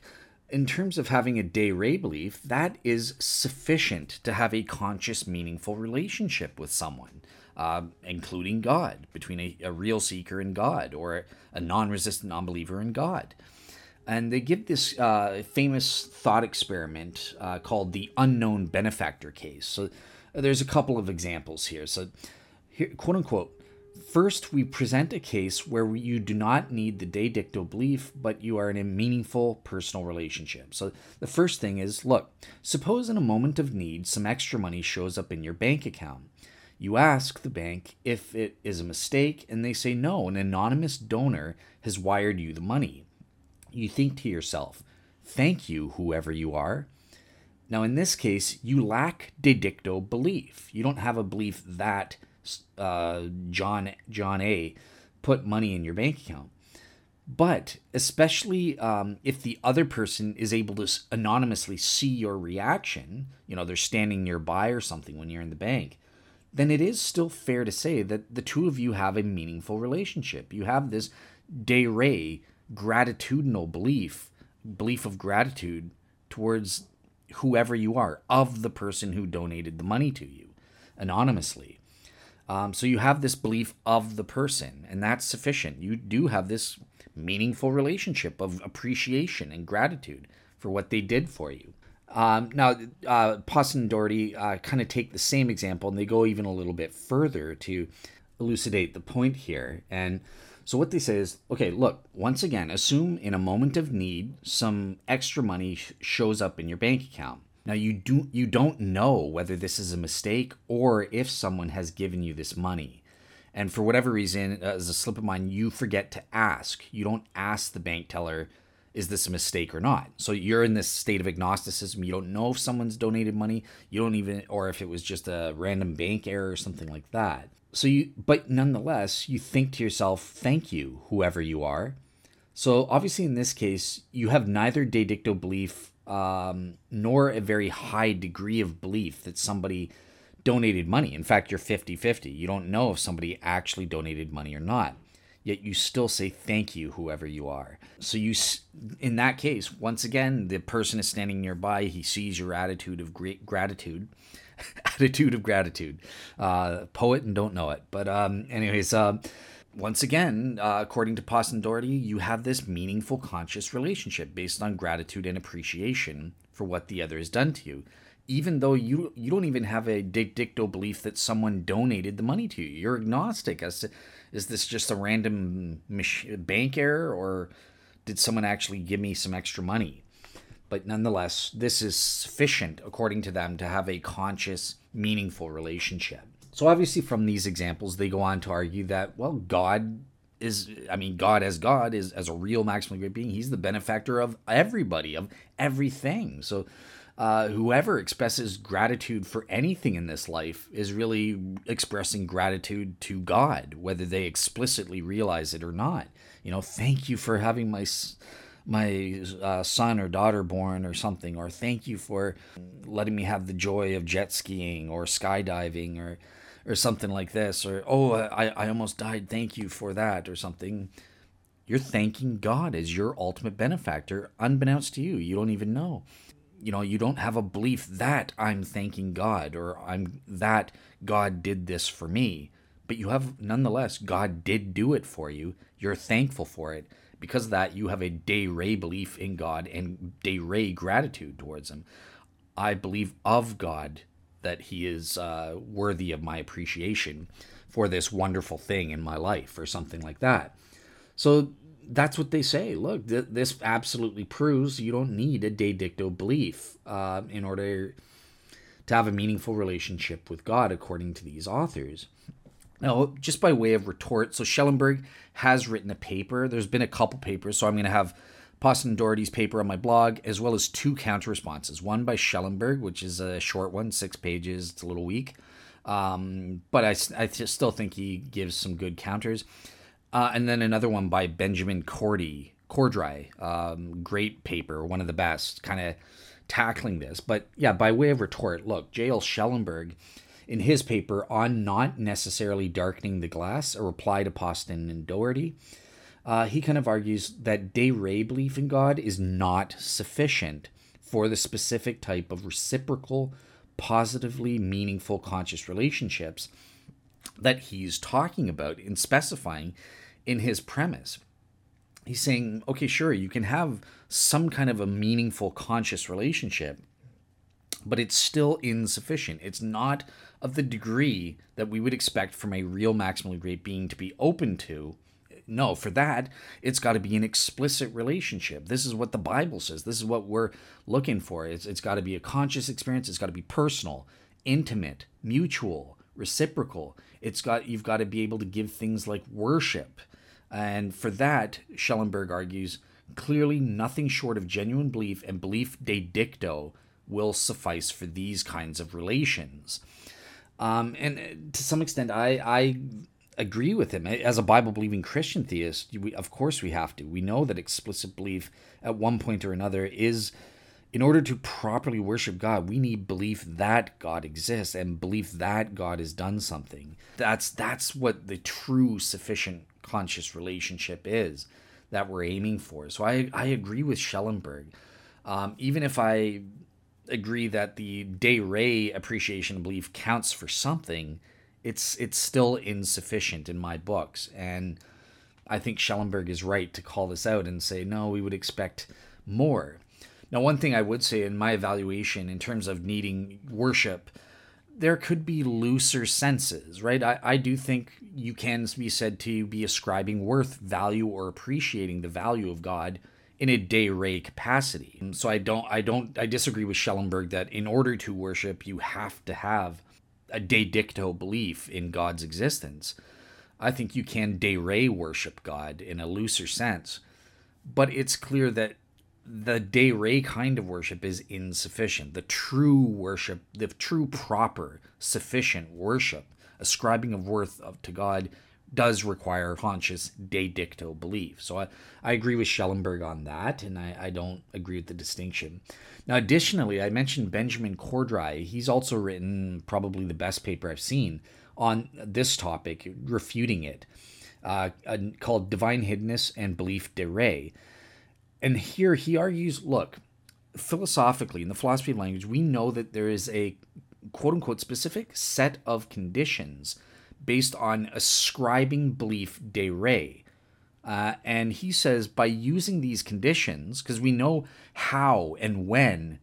in terms of having a de re belief, that is sufficient to have a conscious, meaningful relationship with someone, including God, between a real seeker and God, or a non-resistant non-believer and God. And they give this famous thought experiment called the unknown benefactor case. So there's a couple of examples here. So here, quote unquote, first, we present a case where you do not need the de dicto belief, but you are in a meaningful personal relationship. So the first thing is, look, suppose in a moment of need, some extra money shows up in your bank account. You ask the bank if it is a mistake, and they say, no, an anonymous donor has wired you the money. You think to yourself, thank you, whoever you are. Now, in this case, you lack de dicto belief. You don't have a belief that John A. put money in your bank account. But especially if the other person is able to anonymously see your reaction, you know, they're standing nearby or something when you're in the bank, then it is still fair to say that the two of you have a meaningful relationship. You have this de re gratitudinal belief of gratitude towards whoever you are, of the person who donated the money to you anonymously. So you have this belief of the person, and that's sufficient. You do have this meaningful relationship of appreciation and gratitude for what they did for you. Now, Poston and Dougherty kind of take the same example, and they go even a little bit further to elucidate the point here. And so what they say is, okay, look, once again, assume in a moment of need, some extra money shows up in your bank account. Now, you don't know whether this is a mistake or if someone has given you this money. And for whatever reason, as a slip of mind, you forget to ask. You don't ask the bank teller, is this a mistake or not? So you're in this state of agnosticism. You don't know if someone's donated money. You don't even, or if it was just a random bank error or something like that. But nonetheless, you think to yourself, thank you, whoever you are. So obviously in this case, you have neither de dicto belief nor a very high degree of belief that somebody donated money. In fact, you're 50-50. You don't know if somebody actually donated money or not. Yet you still say, thank you, whoever you are. So you, in that case, once again, the person is standing nearby. He sees your attitude of gratitude. Attitude of gratitude. Poet and don't know it. But once again, according to Poston and Dougherty, you have this meaningful conscious relationship based on gratitude and appreciation for what the other has done to you, even though you don't even have a de dicto belief that someone donated the money to you. You're agnostic as to, is this just a random bank error, or did someone actually give me some extra money? But nonetheless, this is sufficient, according to them, to have a conscious, meaningful relationship. So obviously from these examples, they go on to argue that, well, God is, as a real maximally great being, he's the benefactor of everybody, of everything. So whoever expresses gratitude for anything in this life is really expressing gratitude to God, whether they explicitly realize it or not. You know, thank you for having my my son or daughter born or something, or thank you for letting me have the joy of jet skiing or skydiving or something like this, or, oh, I almost died, thank you for that, or something. You're thanking God as your ultimate benefactor, unbeknownst to you. You don't even know. You know, you don't have a belief that I'm thanking God or I'm that God did this for me. But you have, nonetheless, God did do it for you. You're thankful for it. Because of that, you have a de re belief in God and de re gratitude towards him. I believe of God that he is worthy of my appreciation for this wonderful thing in my life or something like that. So that's what they say. Look, this absolutely proves you don't need a de dicto belief in order to have a meaningful relationship with God, according to these authors. Now, just by way of retort, so Schellenberg has written a paper. There's been a couple papers, so I'm going to have Poston and Dougherty's paper on my blog, as well as two counter responses. One by Schellenberg, which is a short one, 6 pages. It's a little weak, but I still think he gives some good counters. And then another one by Benjamin Cordry, great paper, one of the best, kind of tackling this. But yeah, by way of retort, look, J.L. Schellenberg, in his paper on not necessarily darkening the glass, a reply to Poston and Dougherty, he kind of argues that de re belief in God is not sufficient for the specific type of reciprocal, positively meaningful conscious relationships that he's talking about and specifying in his premise. He's saying, okay, sure, you can have some kind of a meaningful conscious relationship, but it's still insufficient. It's not of the degree that we would expect from a real maximally great being to be open to. No, for that, it's got to be an explicit relationship. This is what the Bible says. This is what we're looking for. It's got to be a conscious experience. It's got to be personal, intimate, mutual, reciprocal. You've got to be able to give things like worship. And for that, Schellenberg argues, clearly nothing short of genuine belief and belief de dicto will suffice for these kinds of relations. And to some extent, I agree with him. As a Bible-believing Christian theist, of course we have to. We know that explicit belief at one point or another is, in order to properly worship God, we need belief that God exists and belief that God has done something. That's what the true sufficient conscious relationship is that we're aiming for. So I agree with Schellenberg. Even if I agree that the de re appreciation belief counts for something, it's still insufficient in my books. And I think Schellenberg is right to call this out and say, no, we would expect more. Now, one thing I would say in my evaluation in terms of needing worship, there could be looser senses, right? I do think you can be said to be ascribing worth, value, or appreciating the value of God in a de re capacity. So I disagree with Schellenberg that in order to worship, you have to have a de dicto belief in God's existence. I think you can de re worship God in a looser sense, but it's clear that the de re kind of worship is insufficient. The true worship, the true proper sufficient worship, ascribing of worth to God, does require conscious de dicto belief. So I agree with Schellenberg on that, and I don't agree with the distinction. Now, additionally, I mentioned Benjamin Cordry. He's also written probably the best paper I've seen on this topic, refuting it, called Divine Hiddenness and Belief de Re. And here he argues, look, philosophically, in the philosophy of language, we know that there is a quote-unquote specific set of conditions based on ascribing belief de re. And he says by using these conditions, because we know how and when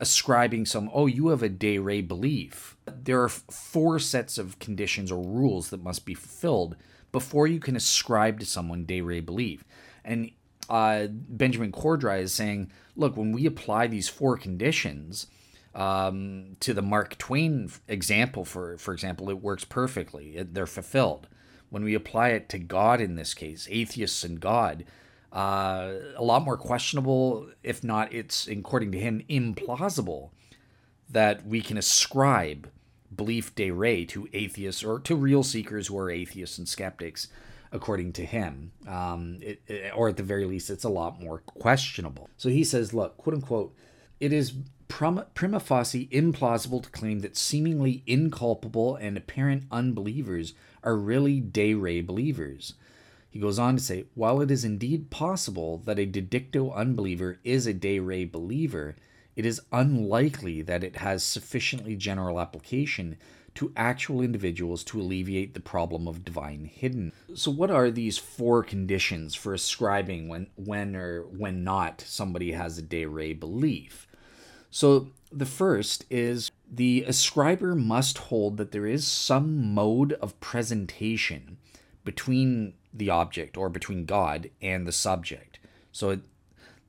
ascribing you have a de re belief, there are 4 sets of conditions or rules that must be fulfilled before you can ascribe to someone de re belief. And Benjamin Cordry is saying, look, when we apply these 4 conditions to the Mark Twain example, for example, it works perfectly. They're fulfilled. When we apply it to God in this case, atheists and God, a lot more questionable, if not, it's, according to him, implausible that we can ascribe belief de re to atheists or to real seekers who are atheists and skeptics according to him. Or at the very least, it's a lot more questionable. So he says, look, quote unquote, it is prima facie implausible to claim that seemingly inculpable and apparent unbelievers are really de re believers. He goes on to say, while it is indeed possible that a de dicto unbeliever is a de re believer, it is unlikely that it has sufficiently general application to actual individuals to alleviate the problem of divine hidden. So what are these four conditions for ascribing when or when not somebody has a de re belief? So the first is the ascriber must hold that there is some mode of presentation between the object or between God and the subject. So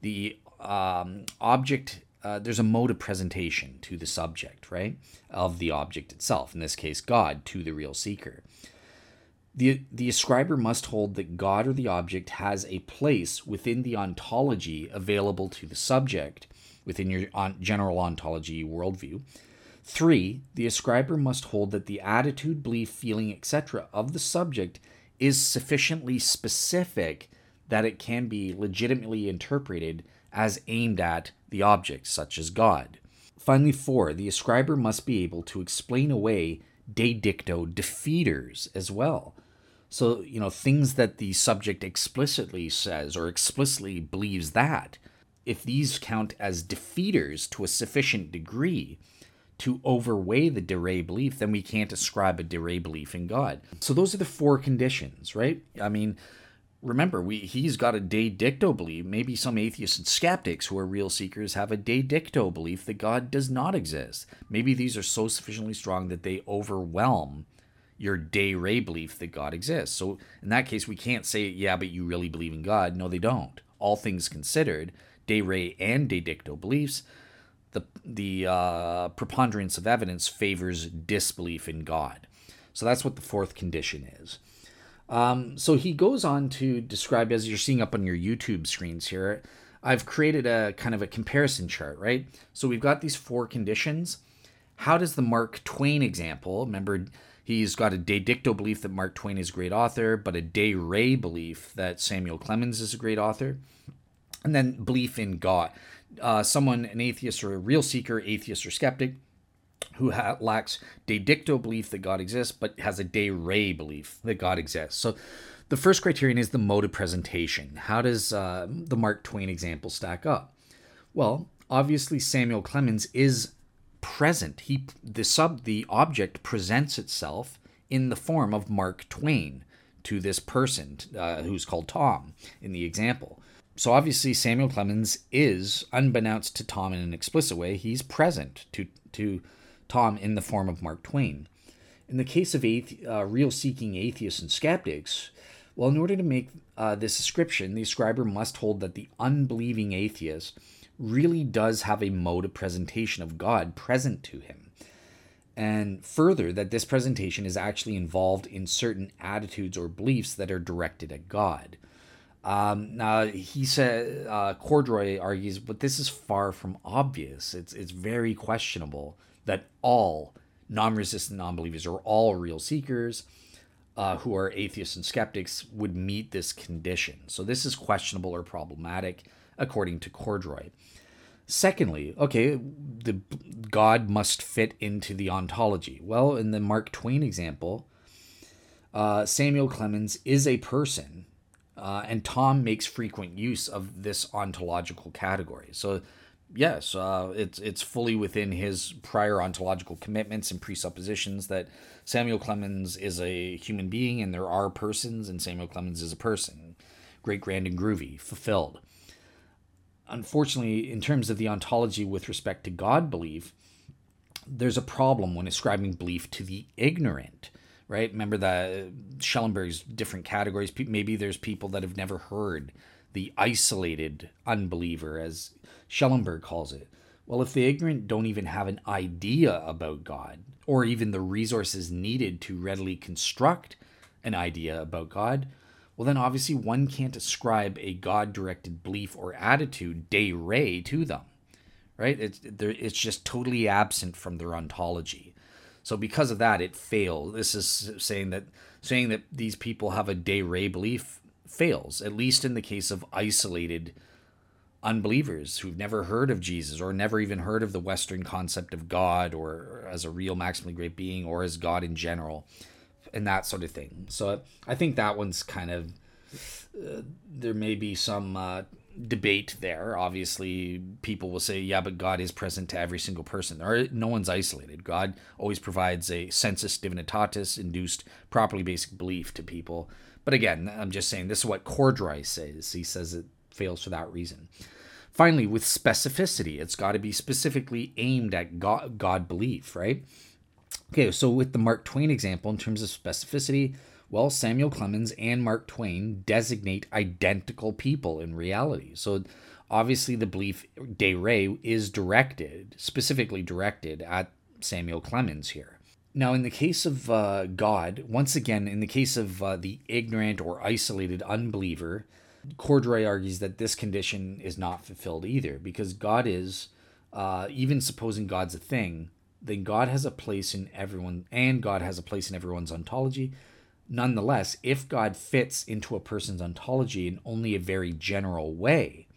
the object... there's a mode of presentation to the subject, right, of the object itself, in this case God, to the real seeker. The ascriber must hold that God or the object has a place within the ontology available to the subject, within your general ontology worldview. 3, the ascriber must hold that the attitude, belief, feeling, etc. of the subject is sufficiently specific that it can be legitimately interpreted as aimed at the object, such as God. Finally, 4, the ascriber must be able to explain away de dicto defeaters as well. So, you know, things that the subject explicitly says or explicitly believes that, if these count as defeaters to a sufficient degree to overweigh the de re belief, then we can't ascribe a de re belief in God. So those are the four conditions, right? I mean, remember, he's got a de dicto belief. Maybe some atheists and skeptics who are real seekers have a de dicto belief that God does not exist. Maybe these are so sufficiently strong that they overwhelm your de re belief that God exists. So in that case, we can't say, yeah, but you really believe in God. No, they don't. All things considered, de re and de dicto beliefs, the preponderance of evidence favors disbelief in God. So that's what the fourth condition is. So he goes on to describe, as you're seeing up on your YouTube screens here, I've created a kind of a comparison chart, right? So we've got these four conditions. How does the Mark Twain example, remember, he's got a de dicto belief that Mark Twain is a great author, but a de re belief that Samuel Clemens is a great author. And then belief in God. Someone, an atheist or a real seeker, atheist or skeptic, who lacks de dicto belief that God exists, but has a de re belief that God exists. So the first criterion is the mode of presentation. How does the Mark Twain example stack up? Well, obviously Samuel Clemens is present. The object presents itself in the form of Mark Twain to this person who's called Tom in the example. So obviously Samuel Clemens is, unbeknownst to Tom in an explicit way, he's present to Tom in the form of Mark Twain. In the case of real-seeking atheists and skeptics, well, in order to make this ascription, the ascriber must hold that the unbelieving atheist really does have a mode of presentation of God present to him. And further, that this presentation is actually involved in certain attitudes or beliefs that are directed at God. Now, he said, Cordry argues, but this is far from obvious. It's very questionable that all non-resistant non-believers or all real seekers who are atheists and skeptics would meet this condition. So this is questionable or problematic, according to Cordry. Secondly, okay, the God must fit into the ontology. Well, in the Mark Twain example, Samuel Clemens is a person, and Tom makes frequent use of this ontological category. So yes, it's fully within his prior ontological commitments and presuppositions that Samuel Clemens is a human being and there are persons, and Samuel Clemens is a person. Great, grand, and groovy, fulfilled. Unfortunately, in terms of the ontology with respect to God belief, there's a problem when ascribing belief to the ignorant, right? Remember the Schellenberg's different categories. Maybe there's people that have never heard the isolated unbeliever, as Schellenberg calls it. Well, if the ignorant don't even have an idea about God, or even the resources needed to readily construct an idea about God, well, then obviously one can't ascribe a God-directed belief or attitude de re to them, right? It's just totally absent from their ontology. So because of that, it failed. This is saying that these people have a de re belief fails, at least in the case of isolated unbelievers who've never heard of Jesus or never even heard of the Western concept of God or as a real maximally great being or as God in general and that sort of thing. So I think that one's kind of, there may be some debate there. Obviously, people will say, yeah, but God is present to every single person. No one's isolated. God always provides a sensus divinitatis-induced, properly basic belief to people. But again, I'm just saying this is what Cordry says. He says it fails for that reason. Finally, with specificity, it's got to be specifically aimed at God belief, right? Okay, so with the Mark Twain example, in terms of specificity, well, Samuel Clemens and Mark Twain designate identical people in reality. So obviously the belief de re is specifically directed at Samuel Clemens here. Now, in the case of God, once again, in the case of the ignorant or isolated unbeliever, Cordry argues that this condition is not fulfilled either, because God is, even supposing God's a thing, then God has a place in everyone, and God has a place in everyone's ontology. Nonetheless, if God fits into a person's ontology in only a very general way,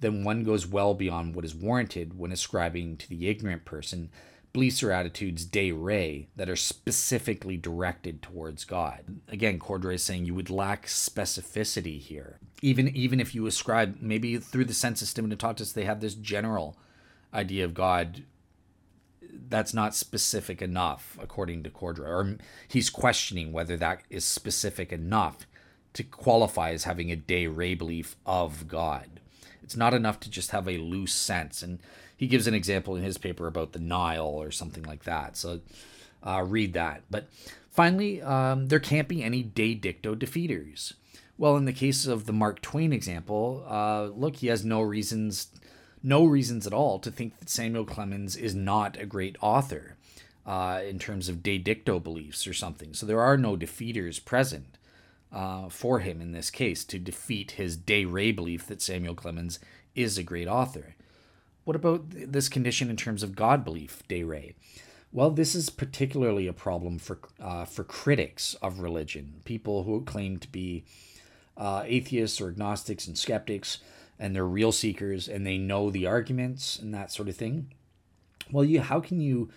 then one goes well beyond what is warranted when ascribing to the ignorant person beliefs or attitudes de re that are specifically directed towards God. Again, Cordry is saying you would lack specificity here. Even if you ascribe, maybe through the sensus divinitatis, they have this general idea of God. That's not specific enough, according to Cordry, or he's questioning whether that is specific enough to qualify as having a de re belief of God. It's not enough to just have a loose sense, and he gives an example in his paper about the Nile or something like that, so read that. But finally, there can't be any de dicto defeaters. Well, in the case of the Mark Twain example, look, he has no reasons at all to think that Samuel Clemens is not a great author in terms of de dicto beliefs or something. So there are no defeaters present for him in this case to defeat his de re belief that Samuel Clemens is a great author. What about this condition in terms of God belief, de re? Well, this is particularly a problem for critics of religion, people who claim to be atheists or agnostics and skeptics, and they're real seekers, and they know the arguments and that sort of thing. Well, how can you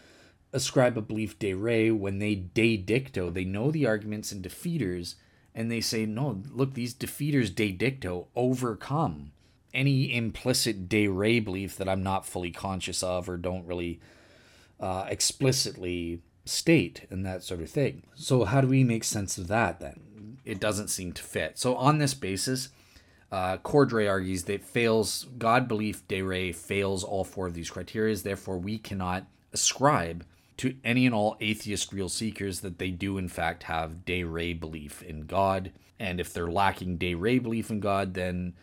ascribe a belief de re when they de dicto? They know the arguments and defeaters, and they say, no, look, these defeaters de dicto overcome any implicit de re belief that I'm not fully conscious of or don't really explicitly state and that sort of thing. So how do we make sense of that then? It doesn't seem to fit. So on this basis, Cordry argues that God belief de re fails all four of these criteria. Therefore, we cannot ascribe to any and all atheist real seekers that they do in fact have de re belief in God. And if they're lacking de re belief in God, then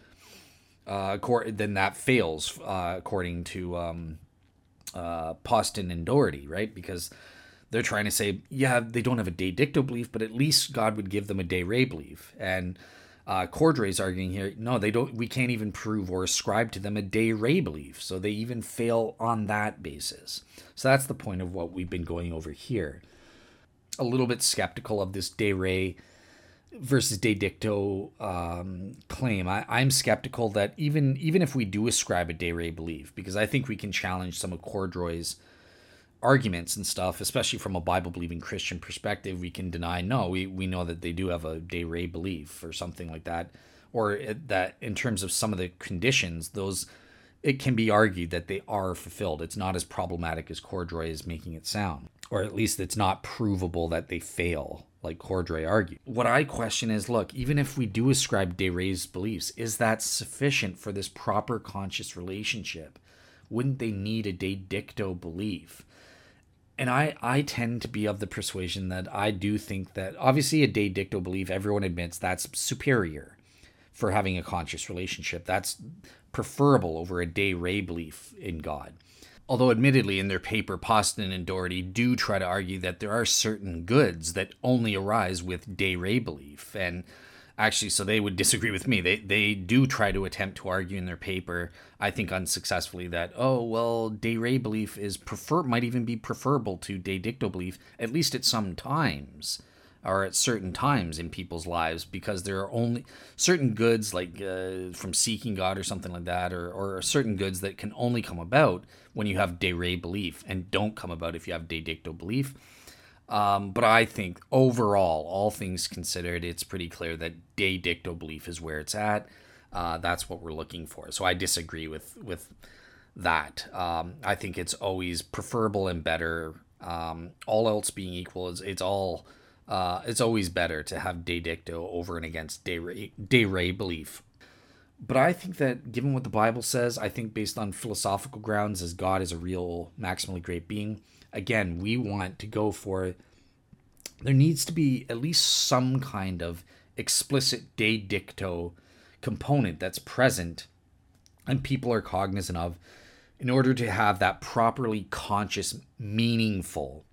that fails according to Poston and Dougherty, right? Because they're trying to say, yeah, they don't have a de dicto belief, but at least God would give them a de re belief. And Cordry's arguing here, no, they don't. We can't even prove or ascribe to them a de re belief, so they even fail on that basis. So that's the point of what we've been going over here. A little bit skeptical of this de re versus de dicto claim. I'm skeptical that even if we do ascribe a de re belief, because I think we can challenge some of Cordry's arguments and stuff, especially from a Bible-believing Christian perspective, we can deny, no, we know that they do have a de re belief or something like that, or that in terms of some of the conditions, those it can be argued that they are fulfilled. It's not as problematic as Cordry is making it sound, or at least it's not provable that they fail, like Cordry argued. What I question is, look, even if we do ascribe de re's beliefs, is that sufficient for this proper conscious relationship? Wouldn't they need a de dicto belief? And I tend to be of the persuasion that I do think that obviously a de dicto belief, everyone admits that's superior for having a conscious relationship. That's preferable over a de re belief in God. Although admittedly in their paper, Poston and Dougherty do try to argue that there are certain goods that only arise with de re belief. And Actually, so they would disagree with me. They do try to attempt to argue in their paper, I think unsuccessfully, that, oh, well, de re belief is might even be preferable to de dicto belief, at least at some times, or at certain times in people's lives, because there are only certain goods, like from seeking God or something like that, or certain goods that can only come about when you have de re belief and don't come about if you have de dicto belief. But I think overall, all things considered, it's pretty clear that de dicto belief is where it's at. That's what we're looking for. So I disagree with that. I think it's always preferable and better. All else being equal, it's always better to have de dicto over and against de re belief. But I think that given what the Bible says, I think based on philosophical grounds, as God is a real maximally great being, again, we want to go for, there needs to be at least some kind of explicit de dicto component that's present and people are cognizant of in order to have that properly conscious, meaningful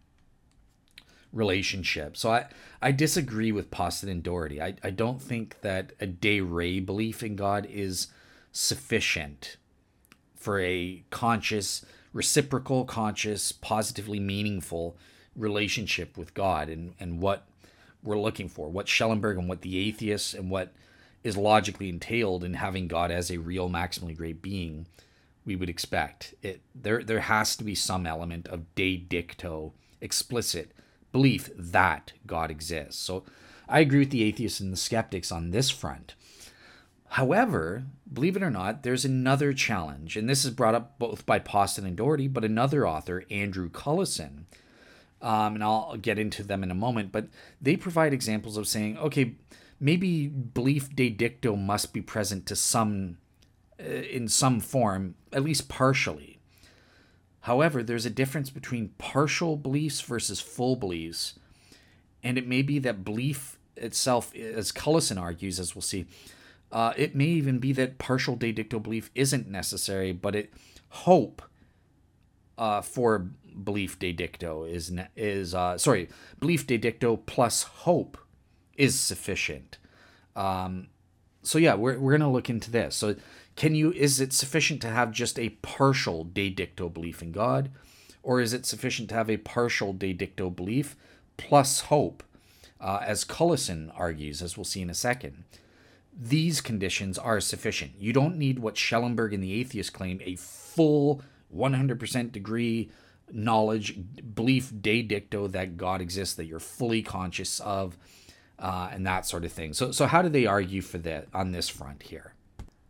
relationship. So I disagree with Poston and Dougherty. I don't think that a de re belief in God is sufficient for a conscious, reciprocal, conscious, positively meaningful relationship with God and what we're looking for, what Schellenberg and what the atheists and what is logically entailed in having God as a real maximally great being we would expect. There has to be some element of de dicto, explicit belief that God exists. So I agree with the atheists and the skeptics on this front. However, believe it or not, there's another challenge, and this is brought up both by Poston and Dougherty, but another author, Andrew Cullison, and I'll get into them in a moment, but they provide examples of saying, okay, maybe belief de dicto must be present to some, in some form, at least partially. However, there's a difference between partial beliefs versus full beliefs, and it may be that belief itself, as Cullison argues, as we'll see, it may even be that partial de dicto belief isn't necessary, but for belief de dicto belief de dicto plus hope is sufficient. So yeah, we're going to look into this. So is it sufficient to have just a partial de dicto belief in God, or is it sufficient to have a partial de dicto belief plus hope, as Cullison argues, as we'll see in a second? These conditions are sufficient. You don't need what Schellenberg and the atheists claim, a full 100% degree knowledge, belief de dicto that God exists, that you're fully conscious of, and that sort of thing. So how do they argue for that on this front here?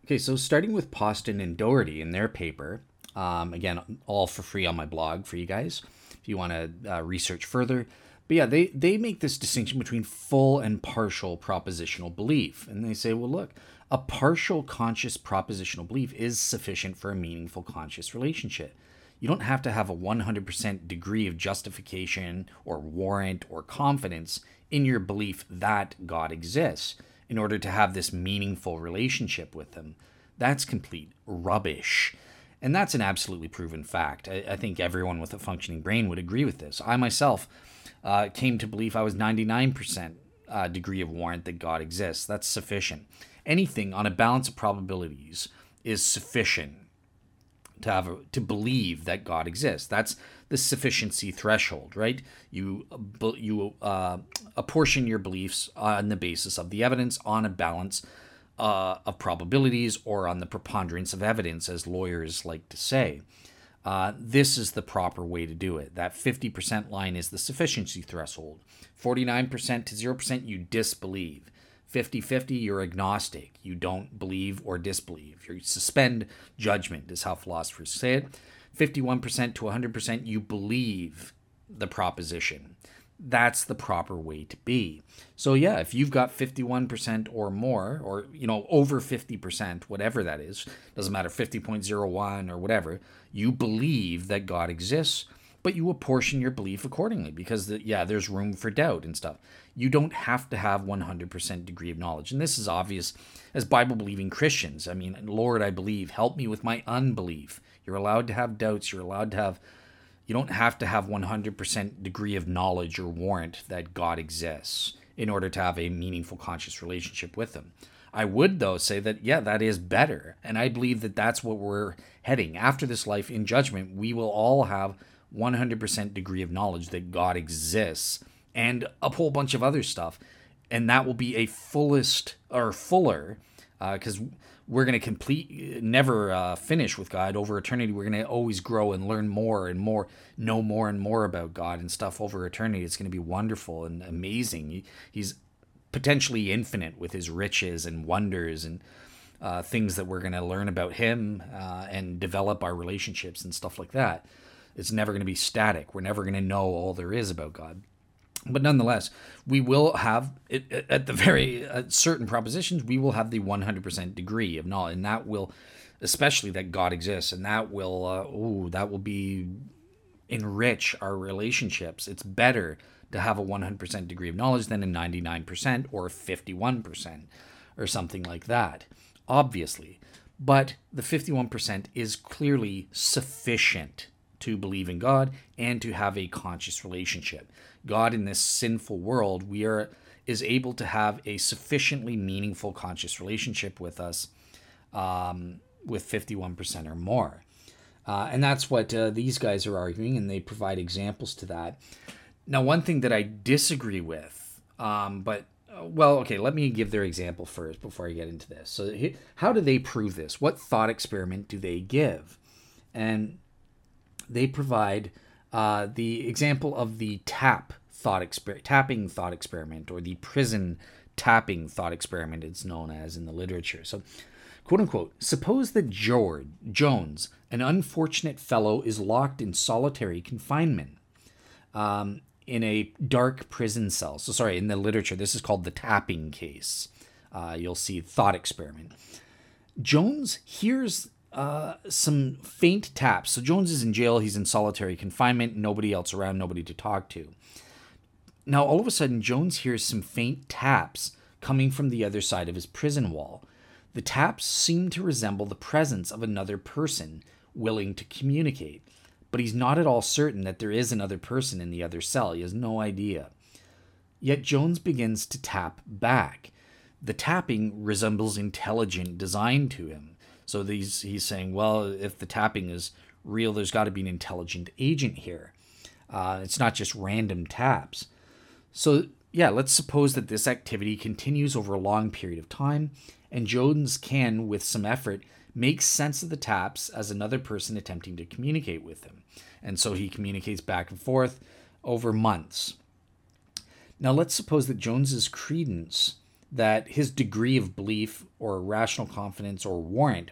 Okay, so starting with Poston and Dougherty in their paper, again, all for free on my blog for you guys if you want to research further. But yeah, they make this distinction between full and partial propositional belief. And they say, well, look, a partial conscious propositional belief is sufficient for a meaningful conscious relationship. You don't have to have a 100% degree of justification or warrant or confidence in your belief that God exists in order to have this meaningful relationship with him. That's complete rubbish. And that's an absolutely proven fact. I think everyone with a functioning brain would agree with this. I myself came to believe I was 99% degree of warrant that God exists. That's sufficient. Anything on a balance of probabilities is sufficient to have to believe that God exists. That's the sufficiency threshold, right? You apportion your beliefs on the basis of the evidence on a balance of probabilities, or on the preponderance of evidence, as lawyers like to say. This is the proper way to do it. That 50% line is the sufficiency threshold. 49% to 0%, you disbelieve. 50-50, you're agnostic. You don't believe or disbelieve. You suspend judgment, is how philosophers say it. 51% to 100%, you believe the proposition. That's the proper way to be. So yeah, if you've got 51% or more, or over 50%, whatever that is, doesn't matter, 50.01 or whatever, you believe that God exists, but you apportion your belief accordingly because there's room for doubt and stuff. You don't have to have 100% degree of knowledge. And this is obvious as Bible-believing Christians. I mean, Lord, I believe, help me with my unbelief. You're allowed to have doubts. You don't have to have 100% degree of knowledge or warrant that God exists in order to have a meaningful conscious relationship with them. I would, though, say that, yeah, that is better. And I believe that that's what we're heading. After this life in judgment, we will all have 100% degree of knowledge that God exists and a whole bunch of other stuff. And that will be a fuller, because we're going to never finish with God over eternity. We're going to always grow and learn more and more, know more and more about God and stuff over eternity. It's going to be wonderful and amazing. He's potentially infinite with his riches and wonders and things that we're going to learn about him and develop our relationships and stuff like that. It's never going to be static. We're never going to know all there is about God. But nonetheless, we will have, at the very certain propositions, we will have the 100% degree of knowledge. And that will, especially that God exists, and that will, enrich our relationships. It's better to have a 100% degree of knowledge than a 99% or 51% or something like that, obviously. But the 51% is clearly sufficient to believe in God and to have a conscious relationship. God in this sinful world is able to have a sufficiently meaningful conscious relationship with us with 51% or more. And that's what these guys are arguing, and they provide examples to that. Now, one thing that I disagree with, let me give their example first before I get into this. So how do they prove this? What thought experiment do they give? And they provide the example of the tapping thought experiment, or the prison tapping thought experiment, it's known as in the literature. So, quote unquote, suppose that Jones, an unfortunate fellow, is locked in solitary confinement in a dark prison cell. So, sorry, in the literature, this is called the tapping case. You'll see thought experiment. Jones hears some faint taps. So Jones is in jail. He's in solitary confinement. Nobody else around. Nobody to talk to. Now, all of a sudden, Jones hears some faint taps coming from the other side of his prison wall. The taps seem to resemble the presence of another person willing to communicate, but he's not at all certain that there is another person in the other cell. He has no idea. Yet Jones begins to tap back. The tapping resembles intelligent design to him. So he's saying, well, if the tapping is real, there's got to be an intelligent agent here. It's not just random taps. So, yeah, let's suppose that this activity continues over a long period of time, and Jones can, with some effort, make sense of the taps as another person attempting to communicate with him. And so he communicates back and forth over months. Now, let's suppose that Jones's credence, that his degree of belief or rational confidence or warrant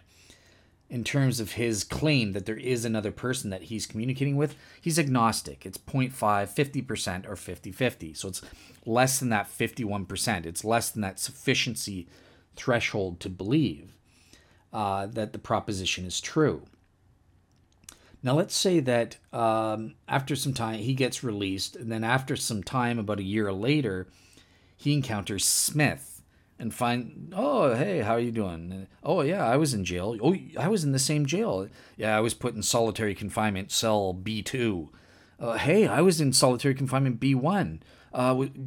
in terms of his claim that there is another person that he's communicating with, he's agnostic. It's 0.5, 50%, or 50-50. So it's less than that 51%. It's less than that sufficiency threshold to believe that the proposition is true. Now, let's say that after some time, he gets released, and then after some time, about a year later, he encounters Smith and finds, oh, hey, how are you doing? Oh, yeah, I was in jail. Oh, I was in the same jail. Yeah, I was put in solitary confinement cell B2. Hey, I was in solitary confinement B1.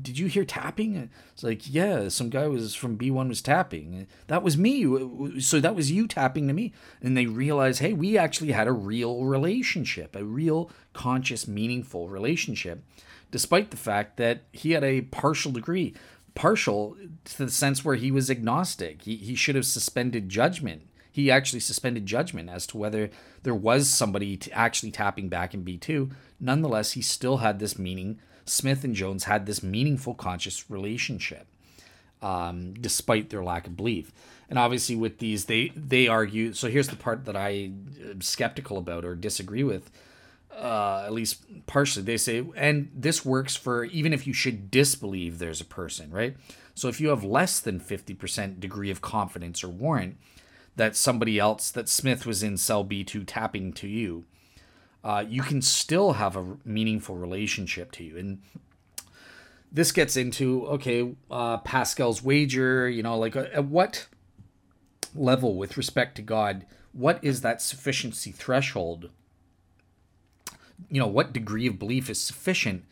Did you hear tapping? It's like, yeah, some guy was from B1 was tapping. That was me. So that was you tapping to me. And they realize, hey, we actually had a real relationship, a real conscious, meaningful relationship, despite the fact that he had a partial degree, partial to the sense where he was agnostic. He should have suspended judgment. He actually suspended judgment as to whether there was somebody actually tapping back in B2. Nonetheless, he still had this meaning. Smith and Jones had this meaningful conscious relationship, despite their lack of belief. And obviously with these, they argue, so here's the part that I am skeptical about or disagree with, at least partially. They say, and this works for even if you should disbelieve there's a person, right? So if you have less than 50% degree of confidence or warrant that somebody else, that Smith was in cell B2 tapping to you, you can still have a meaningful relationship to you. And this gets into, okay, Pascal's wager, you know, like at what level with respect to God, what is that sufficiency threshold? You know, what degree of belief is sufficient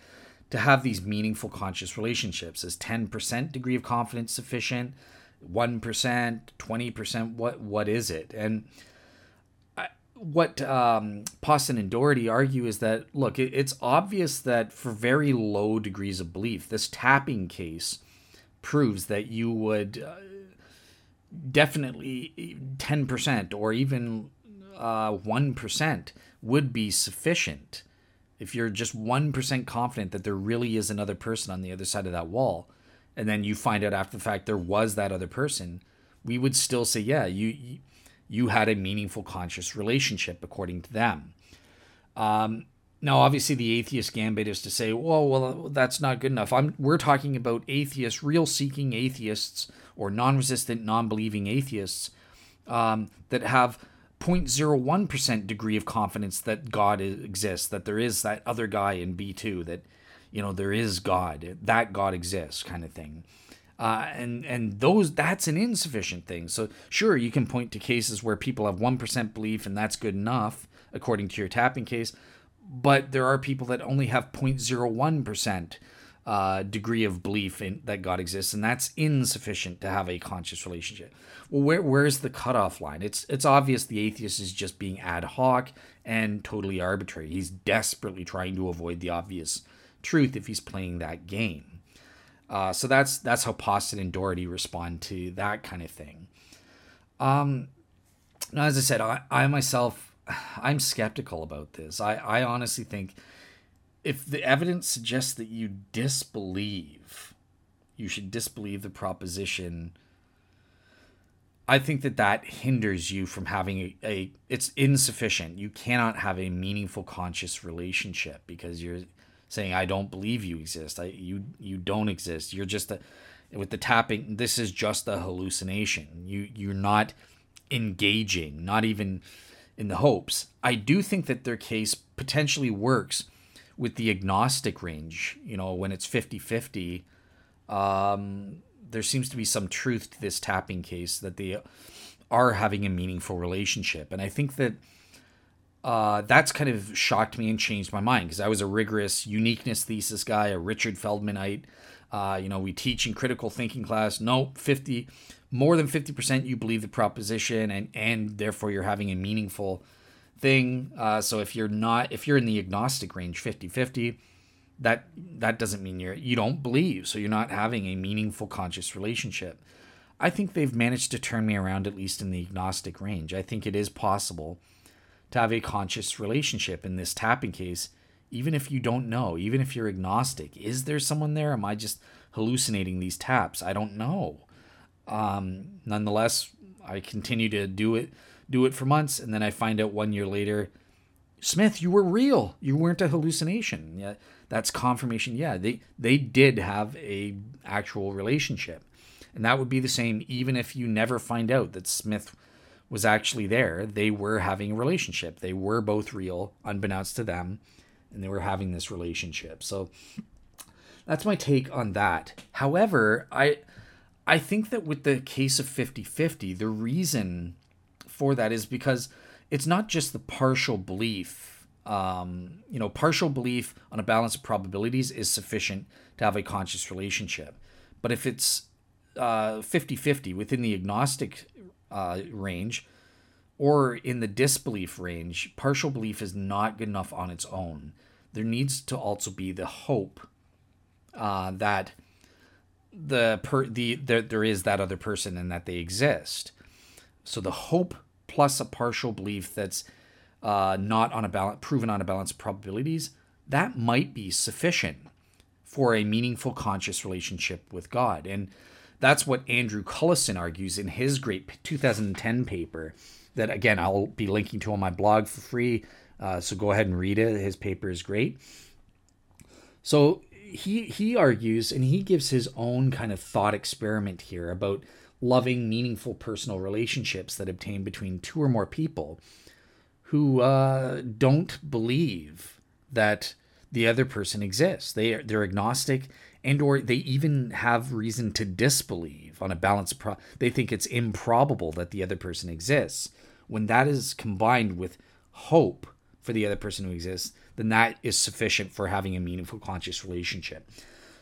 to have these meaningful conscious relationships. Is 10% degree of confidence sufficient? 1%, 20%, what is it? And what Poston and Dougherty argue is that, look, it's obvious that for very low degrees of belief, this tapping case proves that you would definitely 10% or even 1% would be sufficient. If you're just 1% confident that there really is another person on the other side of that wall, and then you find out after the fact there was that other person, we would still say, yeah, you had a meaningful conscious relationship according to them. Now, obviously, the atheist gambit is to say, well, that's not good enough. We're talking about atheists, real-seeking atheists, or non-resistant, non-believing atheists that have 0.01% degree of confidence that God exists, that there is that other guy in B2, that, you know, there is God, that God exists kind of thing. And those, that's an insufficient thing. So sure, you can point to cases where people have 1% belief and that's good enough, according to your tapping case. But there are people that only have 0.01% degree of belief in that God exists, and that's insufficient to have a conscious relationship. Well, where's the cutoff line? It's obvious the atheist is just being ad hoc and totally arbitrary. He's desperately trying to avoid the obvious truth if he's playing that game. So that's how Poston and Dougherty respond to that kind of thing. Now, as I said, I'm skeptical about this. I honestly think if the evidence suggests that you disbelieve, you should disbelieve the proposition. I think that hinders you from having it's insufficient. You cannot have a meaningful conscious relationship because you're saying, I don't believe you exist. You don't exist. You're just with the tapping, this is just a hallucination. You're not engaging, not even in the hopes. I do think that their case potentially works with the agnostic range, you know, when it's 50-50, there seems to be some truth to this tapping case that they are having a meaningful relationship. And I think that that's kind of shocked me and changed my mind because I was a rigorous uniqueness thesis guy, a Richard Feldmanite. We teach in critical thinking class. Nope, more than 50% you believe the proposition and therefore you're having a meaningful thing. So if you're in the agnostic range, 50-50, that doesn't mean you don't believe. So you're not having a meaningful conscious relationship. I think they've managed to turn me around, at least in the agnostic range. I think it is possible to have a conscious relationship in this tapping case, even if you don't know, even if you're agnostic. Is there someone there? Am I just hallucinating these taps? I don't know. Nonetheless, I continue to do it for months, and then I find out 1 year later, Smith, you were real. You weren't a hallucination. Yeah, that's confirmation. Yeah, they did have a actual relationship, and that would be the same even if you never find out that Smith was actually there. They were having a relationship. They were both real, unbeknownst to them, and they were having this relationship. So that's my take on that. However, I think that with the case of 50-50, the reason for that is because it's not just the partial belief. Partial belief on a balance of probabilities is sufficient to have a conscious relationship. But if it's 50-50 within the agnostic range or in the disbelief range, partial belief is not good enough on its own. There needs to also be the hope that there is that other person and that they exist. So the hope plus a partial belief that's not on a balance, proven on a balance of probabilities, that might be sufficient for a meaningful conscious relationship with God. And that's what Andrew Cullison argues in his great 2010 paper that, again, I'll be linking to on my blog for free. So go ahead and read it. His paper is great. So he argues, and he gives his own kind of thought experiment here about loving, meaningful personal relationships that obtain between two or more people who don't believe that the other person exists. They're agnostic, and or they even have reason to disbelieve on a balance. They think it's improbable that the other person exists. When that is combined with hope for the other person who exists, then that is sufficient for having a meaningful conscious relationship.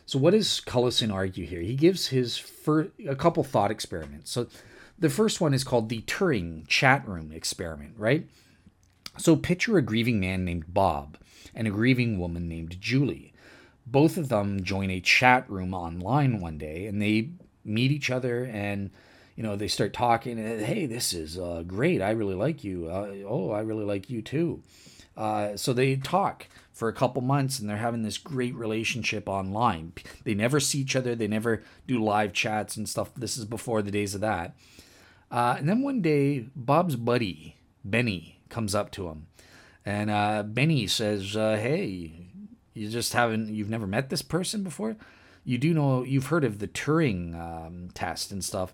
So what does Cullison argue here? He gives his a couple thought experiments. So the first one is called the Turing chat room experiment, right? So picture a grieving man named Bob and a grieving woman named Julie. Both of them join a chat room online one day, and they meet each other, and you know, they start talking, and hey, this is great, I really like you, oh, I really like you too. So they talk for a couple months, and they're having this great relationship online. They never see each other, they never do live chats and stuff. This is before the days of that. And then one day, Bob's buddy, Benny, comes up to him, and Benny says, hey, you've never met this person before? You do know, you've heard of the Turing test and stuff.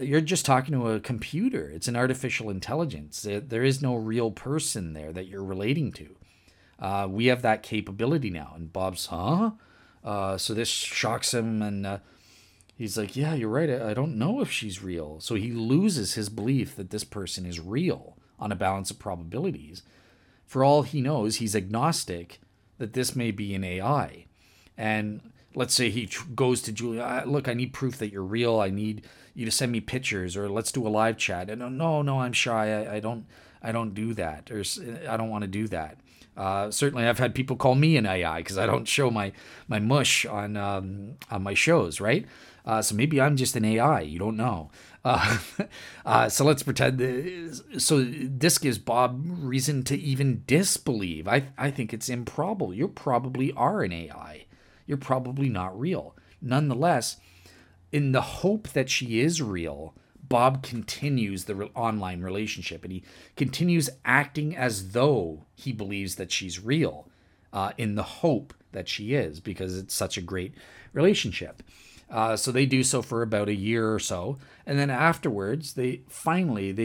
You're just talking to a computer. It's an artificial intelligence. There is no real person there that you're relating to. We have that capability now. And Bob's, huh? So this shocks him, and he's like, yeah, you're right. I don't know if she's real. So he loses his belief that this person is real on a balance of probabilities. For all he knows, he's agnostic that this may be an AI. And let's say he goes to Julia, look, I need proof that you're real. I need you to send me pictures, or let's do a live chat. And no, I'm shy. I don't do that, or I don't want to do that. Certainly I've had people call me an AI because I don't show my mush on my shows, right? So maybe I'm just an AI. You don't know. So let's pretend. So this gives Bob reason to even disbelieve. I think it's improbable. You probably are an AI. You're probably not real. Nonetheless, in the hope that she is real, Bob continues the online relationship, and he continues acting as though he believes that she's real, in the hope that she is, because it's such a great relationship. So they do so for about a year or so, and then afterwards, they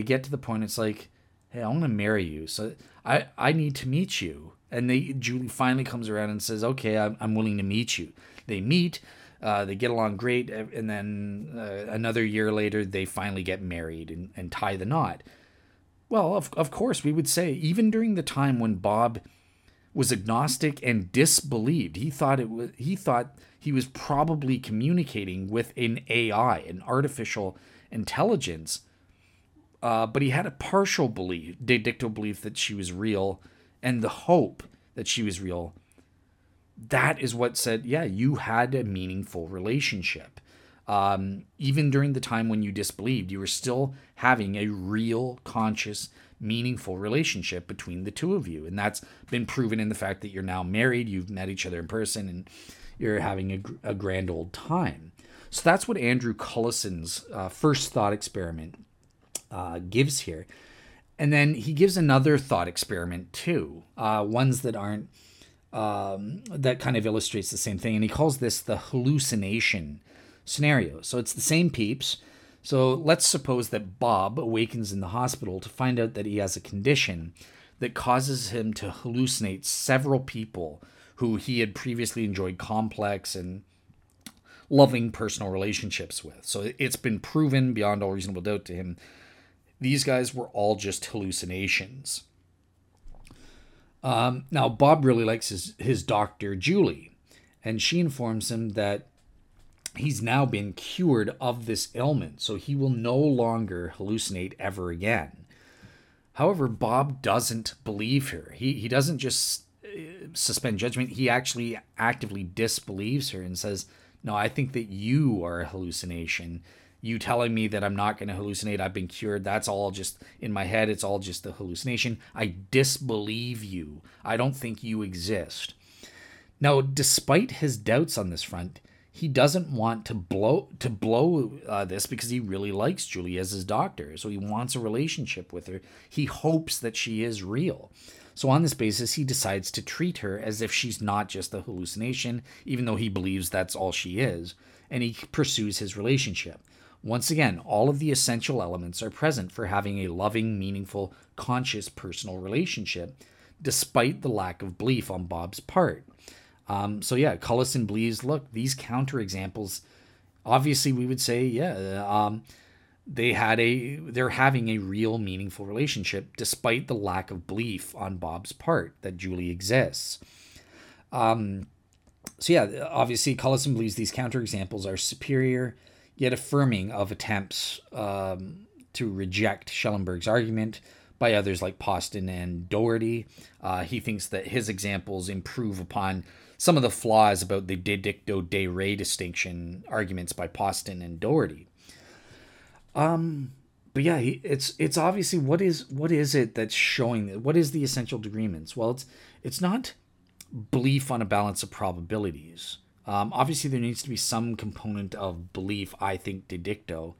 get to the point. It's like, hey, I want to marry you, so I need to meet you. And Julie finally comes around and says, okay, I'm willing to meet you. They meet, they get along great, and then another year later, they finally get married and tie the knot. Well, of course, we would say, even during the time when Bob was agnostic and disbelieved, he thought he was probably communicating with an AI, an artificial intelligence, but he had a partial belief, didactyl belief that she was real, and the hope that she was real. That is what said, yeah, you had a meaningful relationship. Even during the time when you disbelieved, you were still having a real, conscious, meaningful relationship between the two of you. And that's been proven in the fact that you're now married, you've met each other in person, and you're having a grand old time. So that's what Andrew Cullison's first thought experiment gives here. And then he gives another thought experiment too, ones that aren't, that kind of illustrates the same thing. And he calls this the hallucination scenario. So it's the same peeps. So let's suppose that Bob awakens in the hospital to find out that he has a condition that causes him to hallucinate several people who he had previously enjoyed complex and loving personal relationships with. So it's been proven beyond all reasonable doubt to him, these guys were all just hallucinations. Now, Bob really likes his doctor, Julie, and she informs him that he's now been cured of this ailment, so he will no longer hallucinate ever again. However, Bob doesn't believe her. He doesn't just suspend judgment. He actually actively disbelieves her and says, no, I think that you are a hallucination. You telling me that I'm not going to hallucinate, I've been cured, that's all just in my head, it's all just a hallucination. I disbelieve you. I don't think you exist. Now, despite his doubts on this front, he doesn't want to blow this because he really likes Julie as his doctor. So he wants a relationship with her. He hopes that she is real. So on this basis, he decides to treat her as if she's not just a hallucination, even though he believes that's all she is, and he pursues his relationship. Once again, all of the essential elements are present for having a loving, meaningful, conscious personal relationship, despite the lack of belief on Bob's part. So yeah, Cullison believes, look, these counterexamples, obviously we would say, yeah, they're having a real meaningful relationship, despite the lack of belief on Bob's part that Julie exists. So yeah, obviously Cullison believes these counterexamples are superior, yet affirming of attempts to reject Schellenberg's argument by others like Poston and Dougherty. He thinks that his examples improve upon some of the flaws about the de dicto de re distinction arguments by Poston and Dougherty. But yeah, it's obviously what is it that's showing, what is the essential agreements? Well, it's not belief on a balance of probabilities. Obviously there needs to be some component of belief, I think, de dicto.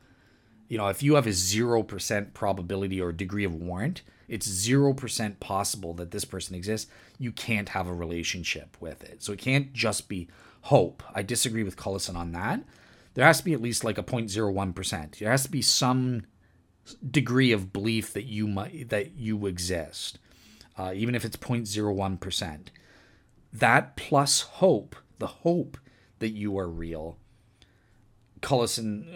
You know, if you have a 0% probability or degree of warrant, it's 0% possible that this person exists. You can't have a relationship with it. So it can't just be hope. I disagree with Cullison on that. There has to be at least like a 0.01%. There has to be some degree of belief that you exist, even if it's 0.01%. That plus hope, the hope that you are real. Cullison,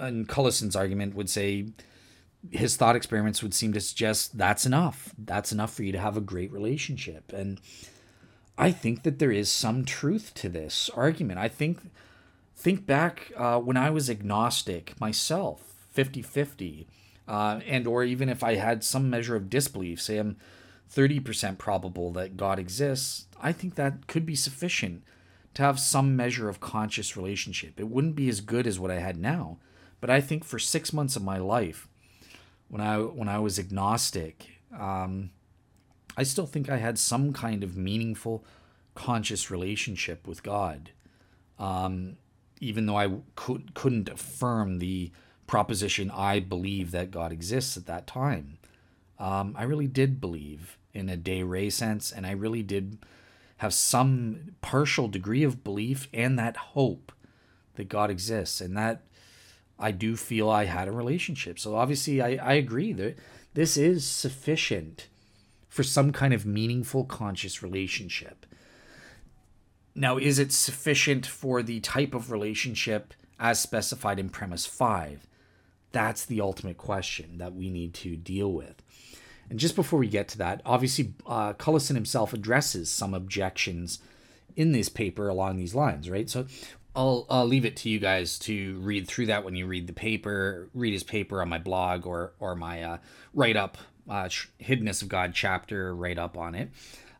and Cullison's argument would say his thought experiments would seem to suggest that's enough. That's enough for you to have a great relationship. And I think that there is some truth to this argument. I think back when I was agnostic myself, 50-50, and or even if I had some measure of disbelief, say I'm 30% probable that God exists, I think that could be sufficient to have some measure of conscious relationship. It wouldn't be as good as what I had now, but I think for 6 months of my life, when I was agnostic, I still think I had some kind of meaningful, conscious relationship with God, even though I couldn't affirm the proposition I believe that God exists at that time. I really did believe in a de re sense, and I really did have some partial degree of belief and that hope that God exists, and that I do feel I had a relationship. So obviously I agree that this is sufficient for some kind of meaningful conscious relationship. Now, is it sufficient for the type of relationship as specified in premise 5? That's the ultimate question that we need to deal with. And just before we get to that, obviously, Cullison himself addresses some objections in this paper along these lines, right? So I'll leave it to you guys to read through that when you read the paper, read his paper on my blog or my write-up, Hiddenness of God chapter write-up on it.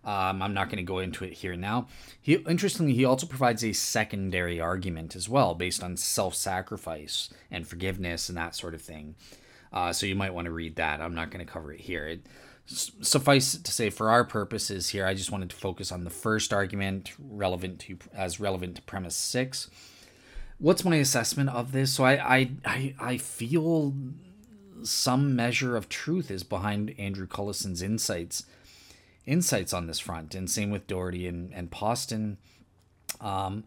I'm not going to go into it here now. Interestingly, he also provides a secondary argument as well based on self-sacrifice and forgiveness and that sort of thing. So you might want to read that. I'm not going to cover it here. Suffice it to say, for our purposes here, I just wanted to focus on the first argument relevant to premise 6. What's my assessment of this? So I feel some measure of truth is behind Andrew Cullison's insights on this front, and same with Dougherty and Poston. I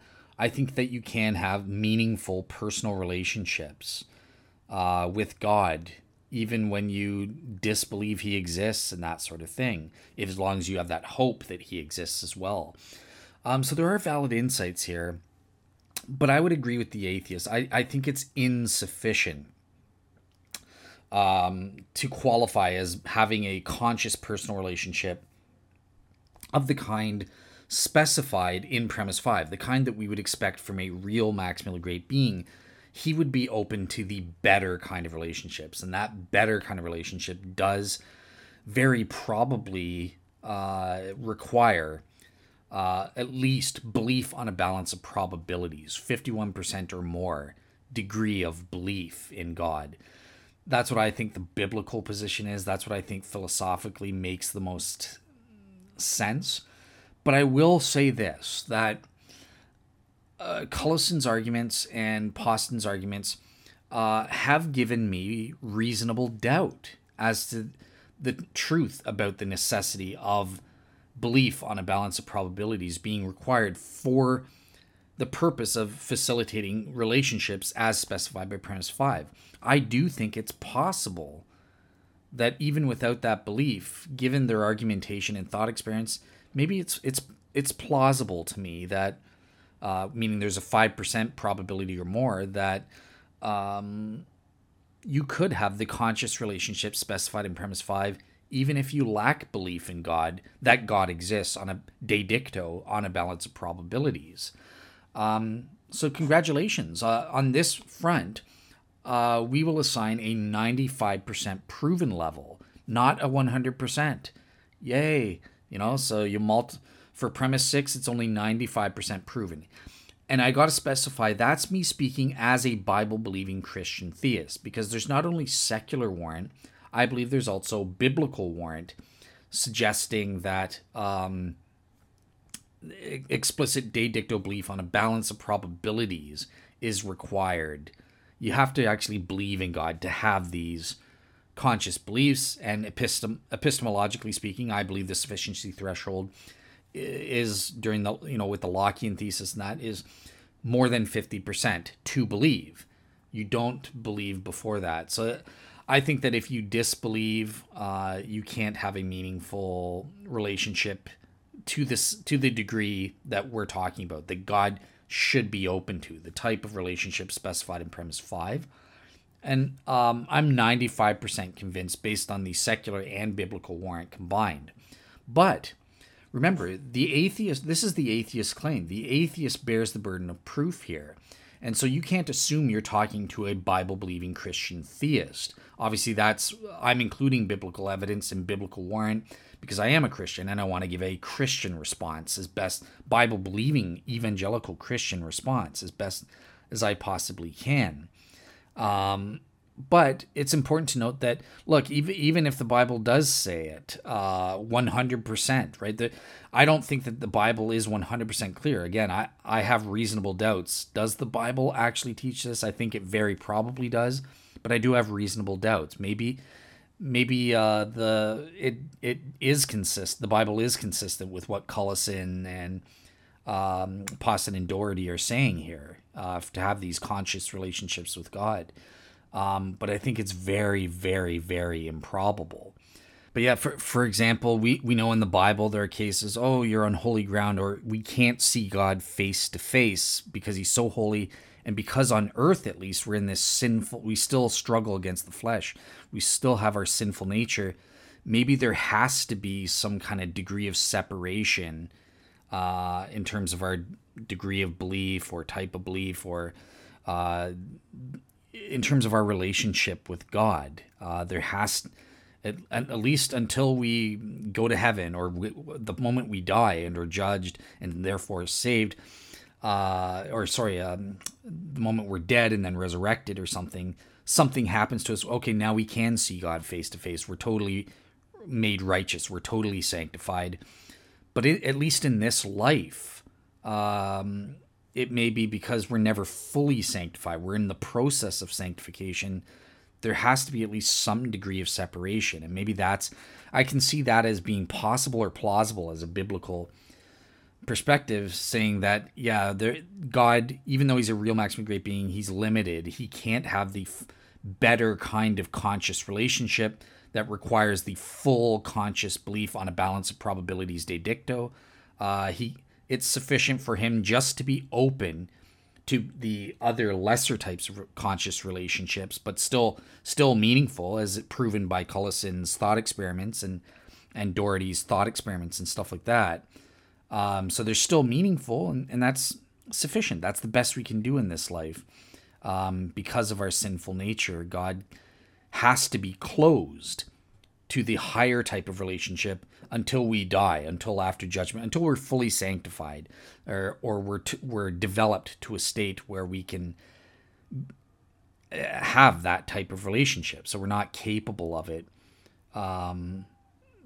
think that you can have meaningful personal relationships with God, even when you disbelieve he exists and that sort of thing, as long as you have that hope that he exists as well. So there are valid insights here, but I would agree with the atheist. I think it's insufficient to qualify as having a conscious personal relationship of the kind specified in premise 5, the kind that we would expect from a real Max Miller great being. He would be open to the better kind of relationships, and that better kind of relationship does very probably require at least belief on a balance of probabilities, 51% or more degree of belief in God. That's what I think the biblical position is. That's what I think philosophically makes the most sense. But I will say this, that Cullison's arguments and Poston's arguments have given me reasonable doubt as to the truth about the necessity of belief on a balance of probabilities being required for the purpose of facilitating relationships as specified by premise 5. I do think it's possible that even without that belief, given their argumentation and thought experience, maybe it's plausible to me that, meaning there's a 5% probability or more that you could have the conscious relationship specified in premise 5, even if you lack belief in God, that God exists on a de dicto, on a balance of probabilities. So congratulations. On this front, we will assign a 95% proven level, not a 100%. Yay. You know, so you for premise 6, it's only 95% proven. And I got to specify, that's me speaking as a Bible-believing Christian theist, because there's not only secular warrant, I believe there's also biblical warrant suggesting that explicit de dicto belief on a balance of probabilities is required. You have to actually believe in God to have these conscious beliefs, and epistemologically speaking, I believe the sufficiency threshold is during the, you know, with the Lockean thesis, and that is more than 50% to believe. You don't believe before that. So I think that if you disbelieve, you can't have a meaningful relationship to this, to the degree that we're talking about, that God should be open to, the type of relationship specified in premise 5. And I'm 95% convinced based on the secular and biblical warrant combined. But remember, the atheist, this is the atheist claim. The atheist bears the burden of proof here. And so you can't assume you're talking to a Bible-believing Christian theist. Obviously, I'm including biblical evidence and biblical warrant because I am a Christian and I want to give a Christian response as best, Bible-believing evangelical Christian response as best as I possibly can. But it's important to note that, look, even if the Bible does say it 100%, right? I don't think that the Bible is 100% clear. Again, I have reasonable doubts. Does the Bible actually teach this? I think it very probably does, but I do have reasonable doubts. Maybe the Bible is consistent with what Cullison and Poston and Dougherty are saying here, to have these conscious relationships with God. But I think it's very, very, very improbable. But yeah, for example, we know in the Bible there are cases, oh, you're on holy ground, or we can't see God face to face because he's so holy. And because on earth, at least, we're in this sinful, we still struggle against the flesh. We still have our sinful nature. Maybe there has to be some kind of degree of separation in terms of our degree of belief or type of belief or in terms of our relationship with God. There has, at least until we go to heaven or the moment we die and are judged and therefore saved, the moment we're dead and then resurrected or something happens to us. Okay, now we can see God face to face. We're totally made righteous. We're totally sanctified. But at least in this life, it may be because we're never fully sanctified. We're in the process of sanctification. There has to be at least some degree of separation. And maybe I can see that as being possible or plausible as a biblical perspective, saying that, yeah, God, even though he's a real maximum great being, he's limited. He can't have the better kind of conscious relationship that requires the full conscious belief on a balance of probabilities de dicto. It's sufficient for him just to be open to the other lesser types of conscious relationships, but still meaningful, as proven by Cullison's thought experiments and Dougherty's thought experiments and stuff like that. So they're still meaningful, and that's sufficient. That's the best we can do in this life. Because of our sinful nature, God has to be closed to the higher type of relationship until we die, until after judgment, until we're fully sanctified or we're developed to a state where we can have that type of relationship. So we're not capable of it.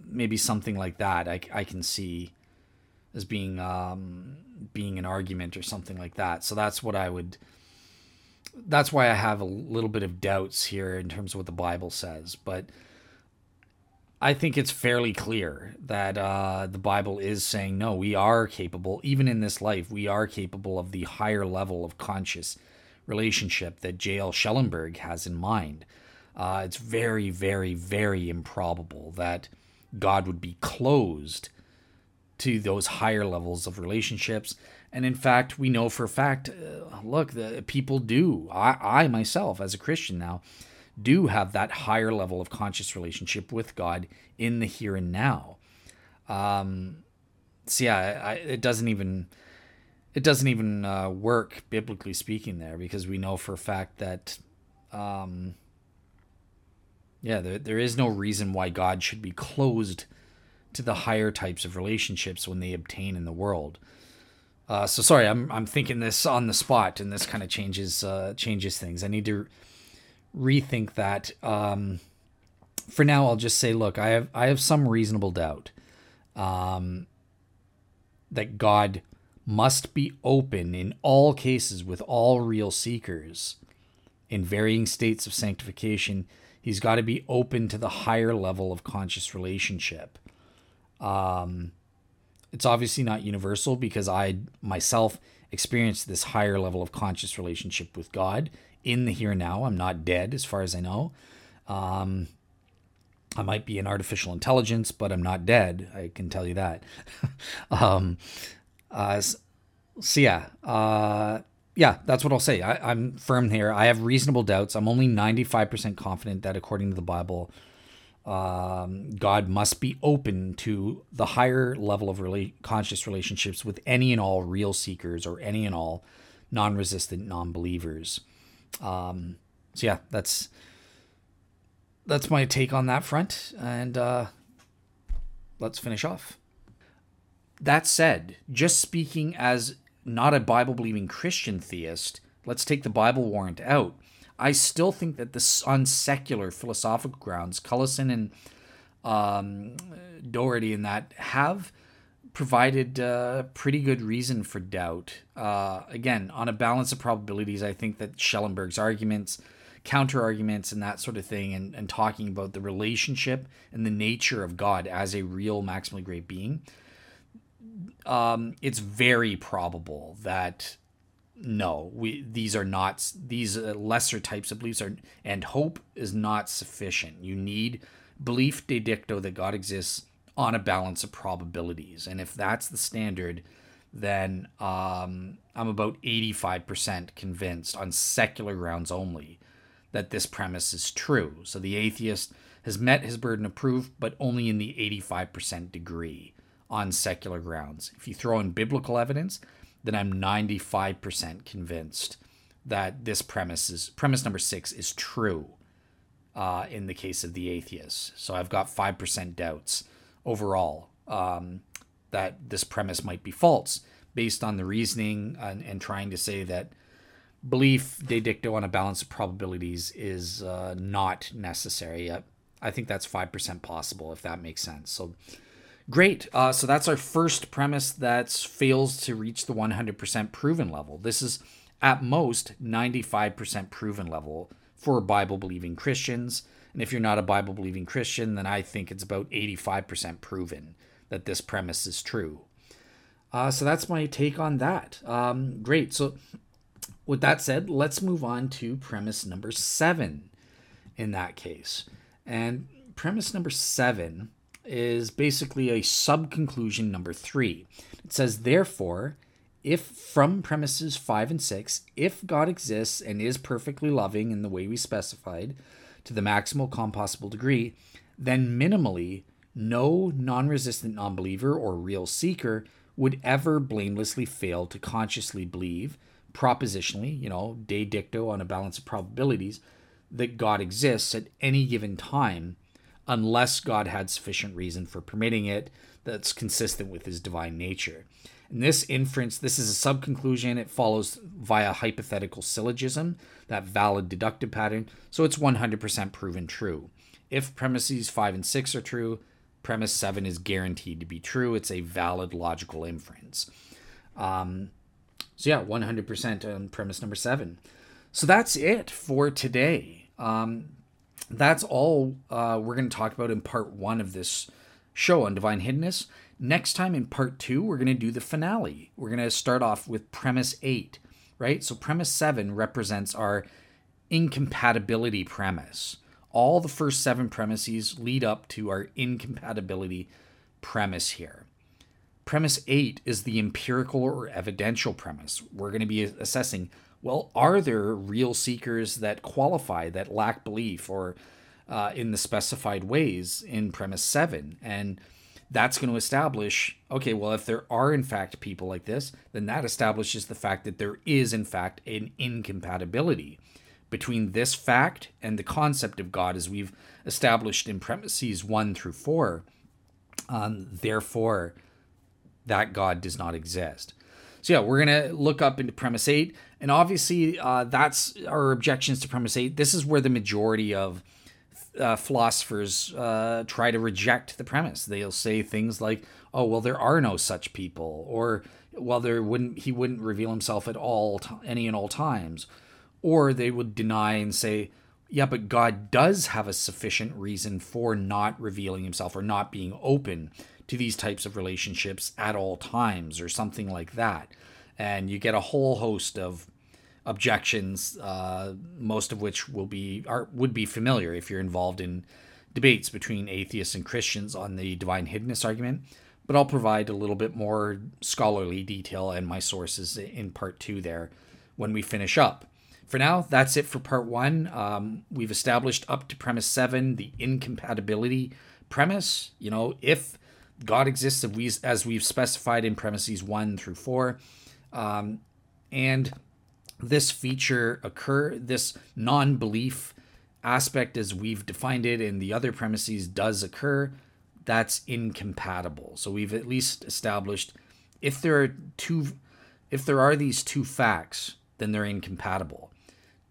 Maybe something like that I can see as being an argument or something like that. So that's why I have a little bit of doubts here in terms of what the Bible says, but I think it's fairly clear that the Bible is saying, no, we are capable, even in this life, we are capable of the higher level of conscious relationship that J.L. Schellenberg has in mind. It's very, very, very improbable that God would be closed to those higher levels of relationships. And in fact, we know for a fact, people do. I myself, as a Christian now, do have that higher level of conscious relationship with God in the here and now. It doesn't even work, biblically speaking, there, because we know for a fact that, there is no reason why God should be closed to the higher types of relationships when they obtain in the world. I'm thinking this on the spot, and this kind of changes things. I need to rethink that. For now, I'll just say, look, I have some reasonable doubt that God must be open in all cases with all real seekers in varying states of sanctification. He's got to be open to the higher level of conscious relationship. It's obviously not universal, because I myself experienced this higher level of conscious relationship with God in the here and now. I'm not dead, as far as I know. I might be an artificial intelligence, but I'm not dead. I can tell you that. That's what I'll say. I'm firm here. I have reasonable doubts. I'm only 95% confident that, according to the Bible, God must be open to the higher level of conscious relationships with any and all real seekers, or any and all non-resistant non-believers. That's my take on that front. And let's finish off. That said, just speaking as not a Bible-believing Christian theist, let's take the Bible warrant out. I still think that on secular philosophical grounds, Cullison and Dougherty and that have provided pretty good reason for doubt. Again, on a balance of probabilities, I think that Schellenberg's arguments, counter-arguments, and that sort of thing, and talking about the relationship and the nature of God as a real maximally great being, it's very probable that these lesser types of beliefs are, and hope is not sufficient. You need belief de dicto that God exists on a balance of probabilities. And if that's the standard, then I'm about 85% convinced on secular grounds only that this premise is true. So the atheist has met his burden of proof, but only in the 85% degree on secular grounds. If you throw in biblical evidence, then I'm 95% convinced that this premise number 6 is true in the case of the atheist. So I've got 5% doubts overall that this premise might be false, based on the reasoning and trying to say that belief de dicto on a balance of probabilities is not necessary. I think that's 5% possible, if that makes sense. So great. So that's our first premise that fails to reach the 100% proven level. This is at most 95% proven level for Bible-believing Christians. And if you're not a Bible-believing Christian, then I think it's about 85% proven that this premise is true. So that's my take on that. Great. So with that said, let's move on to premise number 7 in that case. And premise number 7 is basically a sub-conclusion number 3. It says, therefore, if from premises 5 and 6, if God exists and is perfectly loving in the way we specified to the maximal compossible degree, then minimally, no non-resistant non-believer or real seeker would ever blamelessly fail to consciously believe, propositionally, de dicto on a balance of probabilities, that God exists at any given time, unless God had sufficient reason for permitting it that's consistent with his divine nature. And this inference, this is a sub-conclusion. It follows via hypothetical syllogism, that valid deductive pattern. So it's 100% proven true. If premises 5 and 6 are true, premise 7 is guaranteed to be true. It's a valid logical inference. 100% on premise number 7. So that's it for today. That's all we're going to talk about in part 1 of this show on divine hiddenness. Next time in part 2, we're going to do the finale. We're going to start off with premise 8, right? So premise 7 represents our incompatibility premise. All the first 7 premises lead up to our incompatibility premise here. Premise 8 is the empirical or evidential premise. We're going to be assessing well, are there real seekers that qualify, that lack belief, or in the specified ways in premise 7? And that's going to establish, okay, well, if there are in fact people like this, then that establishes the fact that there is in fact an incompatibility between this fact and the concept of God as we've established in premises 1 through 4. Therefore, that God does not exist. So yeah, we're going to look up into premise 8, and obviously that's our objections to premise 8. This is where the majority of philosophers try to reject the premise. They'll say things like, oh, well, there are no such people, or, well, he wouldn't reveal himself at all, any and all times. Or they would deny and say, yeah, but God does have a sufficient reason for not revealing himself or not being open to these types of relationships at all times, or something like that. And you get a whole host of objections, most of which would be familiar if you're involved in debates between atheists and Christians on the divine hiddenness argument. But I'll provide a little bit more scholarly detail and my sources in part 2 there when we finish up. For now, that's it for part 1. We've established up to premise 7, the incompatibility premise. You know, if God exists as we've specified in premises 1 through 4, and this feature this non-belief aspect as we've defined it in the other premises does occur, that's incompatible. So we've at least established if there are these two facts, then they're incompatible.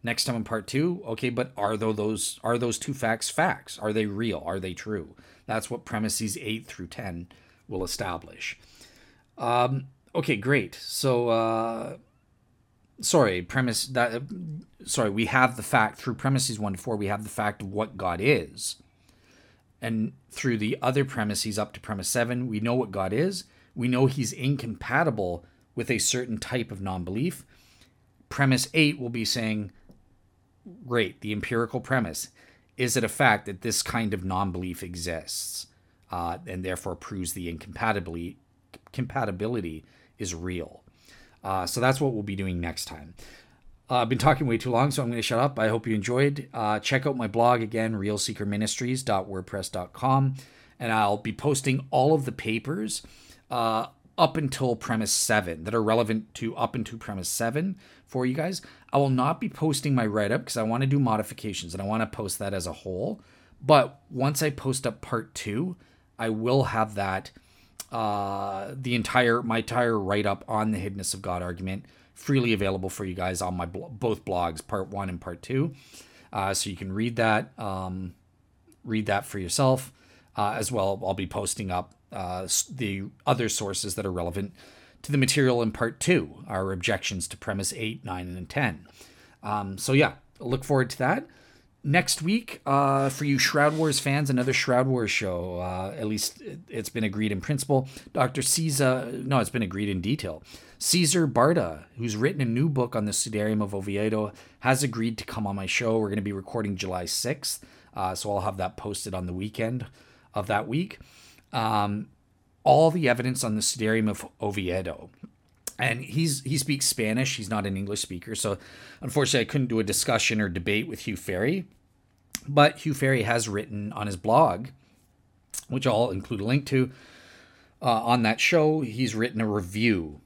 Next time in part 2, okay, but are those two facts? Are they real? Are they true? That's what premises 8 through 10 will establish. Okay, great. So, we have the fact through premises 1 to 4. We have the fact of what God is, and through the other premises up to premise 7, we know what God is. We know He's incompatible with a certain type of non-belief. Premise 8 will be saying, great, the empirical premise. Is it a fact that this kind of non-belief exists, and therefore proves the incompatibility is real? So that's what we'll be doing next time. I've been talking way too long, so I'm going to shut up. I hope you enjoyed. Check out my blog again, realseekerministries.wordpress.com, and I'll be posting all of the papers up until premise 7 that are relevant to up into premise 7 for you guys. I will not be posting my write-up because I want to do modifications and I want to post that as a whole. But once I post up part 2, I will have that my entire write-up on the hiddenness of God argument freely available for you guys on my both blogs, part 1 and part 2. So you can read that for yourself as well. I'll be posting up the other sources that are relevant to the material in part 2, our objections to premise 8, 9, and 10. So yeah, look forward to that. Next week, for you Shroud Wars fans, another Shroud Wars show. At least it's been agreed in principle. It's been agreed in detail. César Barta, who's written a new book on the Sudarium of Oviedo, has agreed to come on my show. We're going to be recording July 6th, so I'll have that posted on the weekend of that week. All the evidence on the Sudarium of Oviedo. And he speaks Spanish. He's not an English speaker. So unfortunately, I couldn't do a discussion or debate with Hugh Ferry. But Hugh Ferry has written on his blog, which I'll include a link to on that show. He's written a review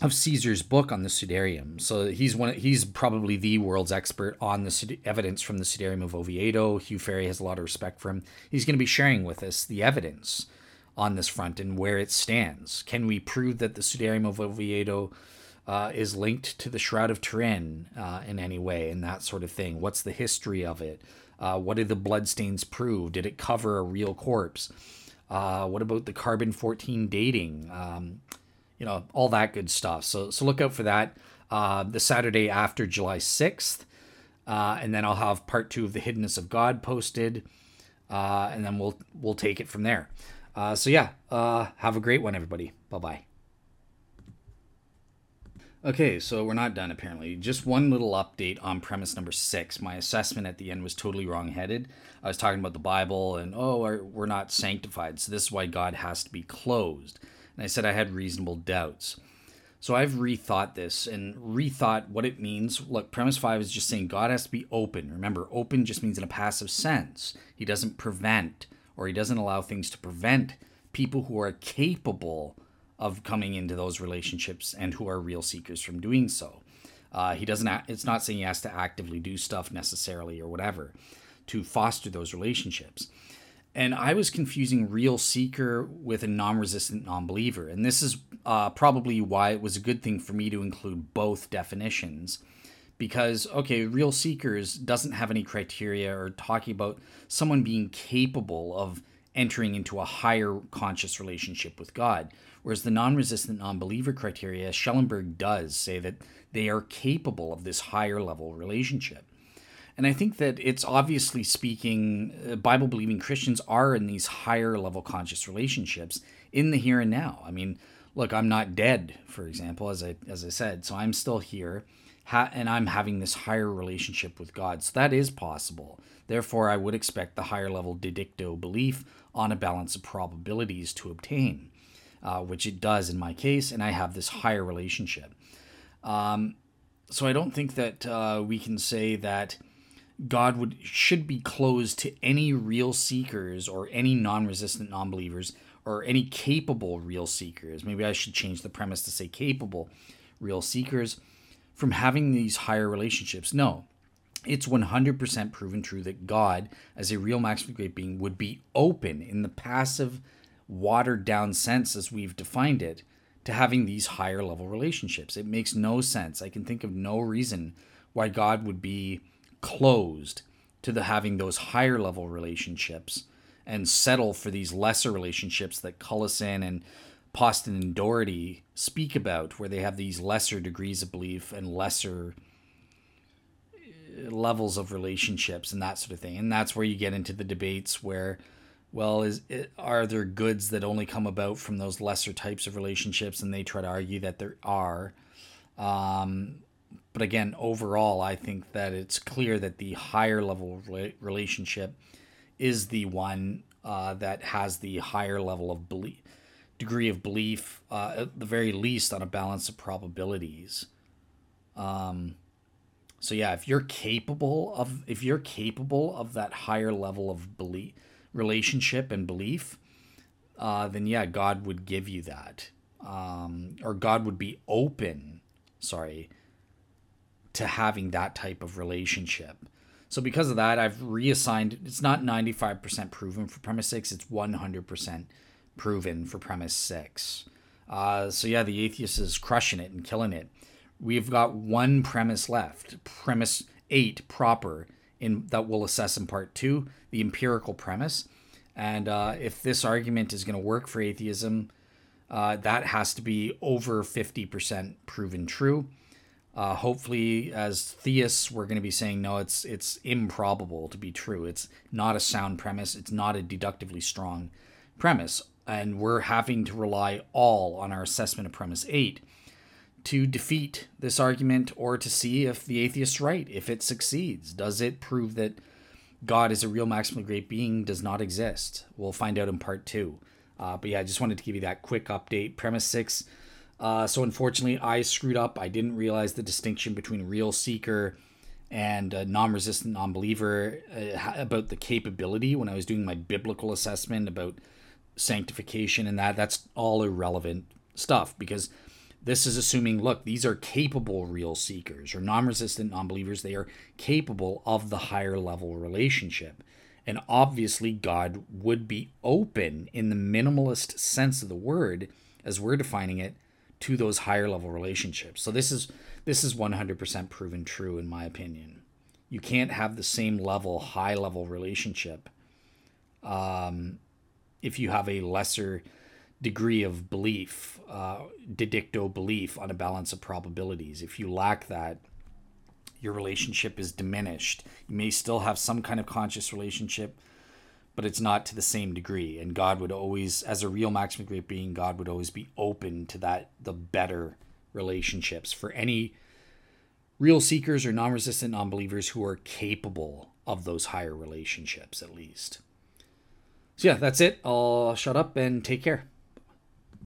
of Caesar's book on the Sudarium. So he's probably the world's expert on the evidence from the Sudarium of Oviedo. Hugh Ferry has a lot of respect for him. He's going to be sharing with us the evidence on this front and where it stands. Can we prove that the Sudarium of Oviedo is linked to the Shroud of Turin in any way, and that sort of thing? What's the history of it? What did the bloodstains prove? Did it cover a real corpse? What about the carbon-14 dating? All that good stuff. So look out for that the Saturday after July 6th. And then I'll have part 2 of the hiddenness of God posted. And then we'll take it from there. Have a great one, everybody. Bye-bye. Okay, so we're not done, apparently. Just one little update on premise number 6. My assessment at the end was totally wrong-headed. I was talking about the Bible and, we're not sanctified, so this is why God has to be closed. And I said I had reasonable doubts. So I've rethought this and rethought what it means. Look, premise 5 is just saying God has to be open. Remember, open just means in a passive sense. He doesn't prevent, or he doesn't allow things to prevent people who are capable of coming into those relationships and who are real seekers from doing so. He doesn't. It's not saying he has to actively do stuff necessarily or whatever to foster those relationships. And I was confusing real seeker with a non-resistant non-believer. And this is probably why it was a good thing for me to include both definitions. Because, okay, real seekers doesn't have any criteria or talking about someone being capable of entering into a higher conscious relationship with God. Whereas the non-resistant non-believer criteria, Schellenberg does say that they are capable of this higher level relationship. And I think that it's obviously speaking, Bible-believing Christians are in these higher-level conscious relationships in the here and now. I mean, look, I'm not dead, for example, as I said. So I'm still here, and I'm having this higher relationship with God. So that is possible. Therefore, I would expect the higher-level didicto belief on a balance of probabilities to obtain, which it does in my case, and I have this higher relationship. So I don't think that we can say that God should be closed to any real seekers or any non-resistant non-believers or any capable real seekers. Maybe I should change the premise to say capable real seekers from having these higher relationships. No, it's 100% proven true that God, as a real maximum great being, would be open in the passive, watered-down sense as we've defined it to having these higher-level relationships. It makes no sense. I can think of no reason why God would be closed to the having those higher level relationships and settle for these lesser relationships that Cullison and Poston and Dougherty speak about, where they have these lesser degrees of belief and lesser levels of relationships and that sort of thing. And that's where you get into the debates where, well, are there goods that only come about from those lesser types of relationships? And they try to argue that there are. But again, overall, I think that it's clear that the higher level relationship is the one that has the higher level of belief, degree of belief, at the very least on a balance of probabilities. So yeah, if you're capable of that higher level of belief, relationship and belief, then yeah, God would give you that, or God would be open. Sorry. To having that type of relationship. So because of that, I've reassigned, it's not 95% proven for premise 6, it's 100% proven for premise 6. So yeah, the atheist is crushing it and killing it. We've got one premise left, premise 8 proper, that we'll assess in part 2, the empirical premise. And if this argument is going to work for atheism, that has to be over 50% proven true. Hopefully, as theists, we're going to be saying, no, it's improbable to be true. It's not a sound premise. It's not a deductively strong premise. And we're having to rely all on our assessment of premise 8 to defeat this argument or to see if the atheist's right, if it succeeds. Does it prove that God is a real maximally great being, does not exist? We'll find out in part 2. But yeah, I just wanted to give you that quick update. Premise 6. So unfortunately, I screwed up. I didn't realize the distinction between real seeker and non-resistant non-believer about the capability when I was doing my biblical assessment about sanctification and that. That's all irrelevant stuff because this is assuming, look, these are capable real seekers or non-resistant non-believers. They are capable of the higher level relationship. And obviously, God would be open in the minimalist sense of the word, as we're defining it, to those higher level relationships. So this is 100% proven true in my opinion. You can't have the same level, high level relationship if you have a lesser degree of belief, didicto belief on a balance of probabilities. If you lack that, your relationship is diminished. You may still have some kind of conscious relationship, but it's not to the same degree. And God would always, as a real maximum great being, God would always be open to that, the better relationships for any real seekers or non-resistant non-believers who are capable of those higher relationships, at least. So yeah, that's it. I'll shut up and take care.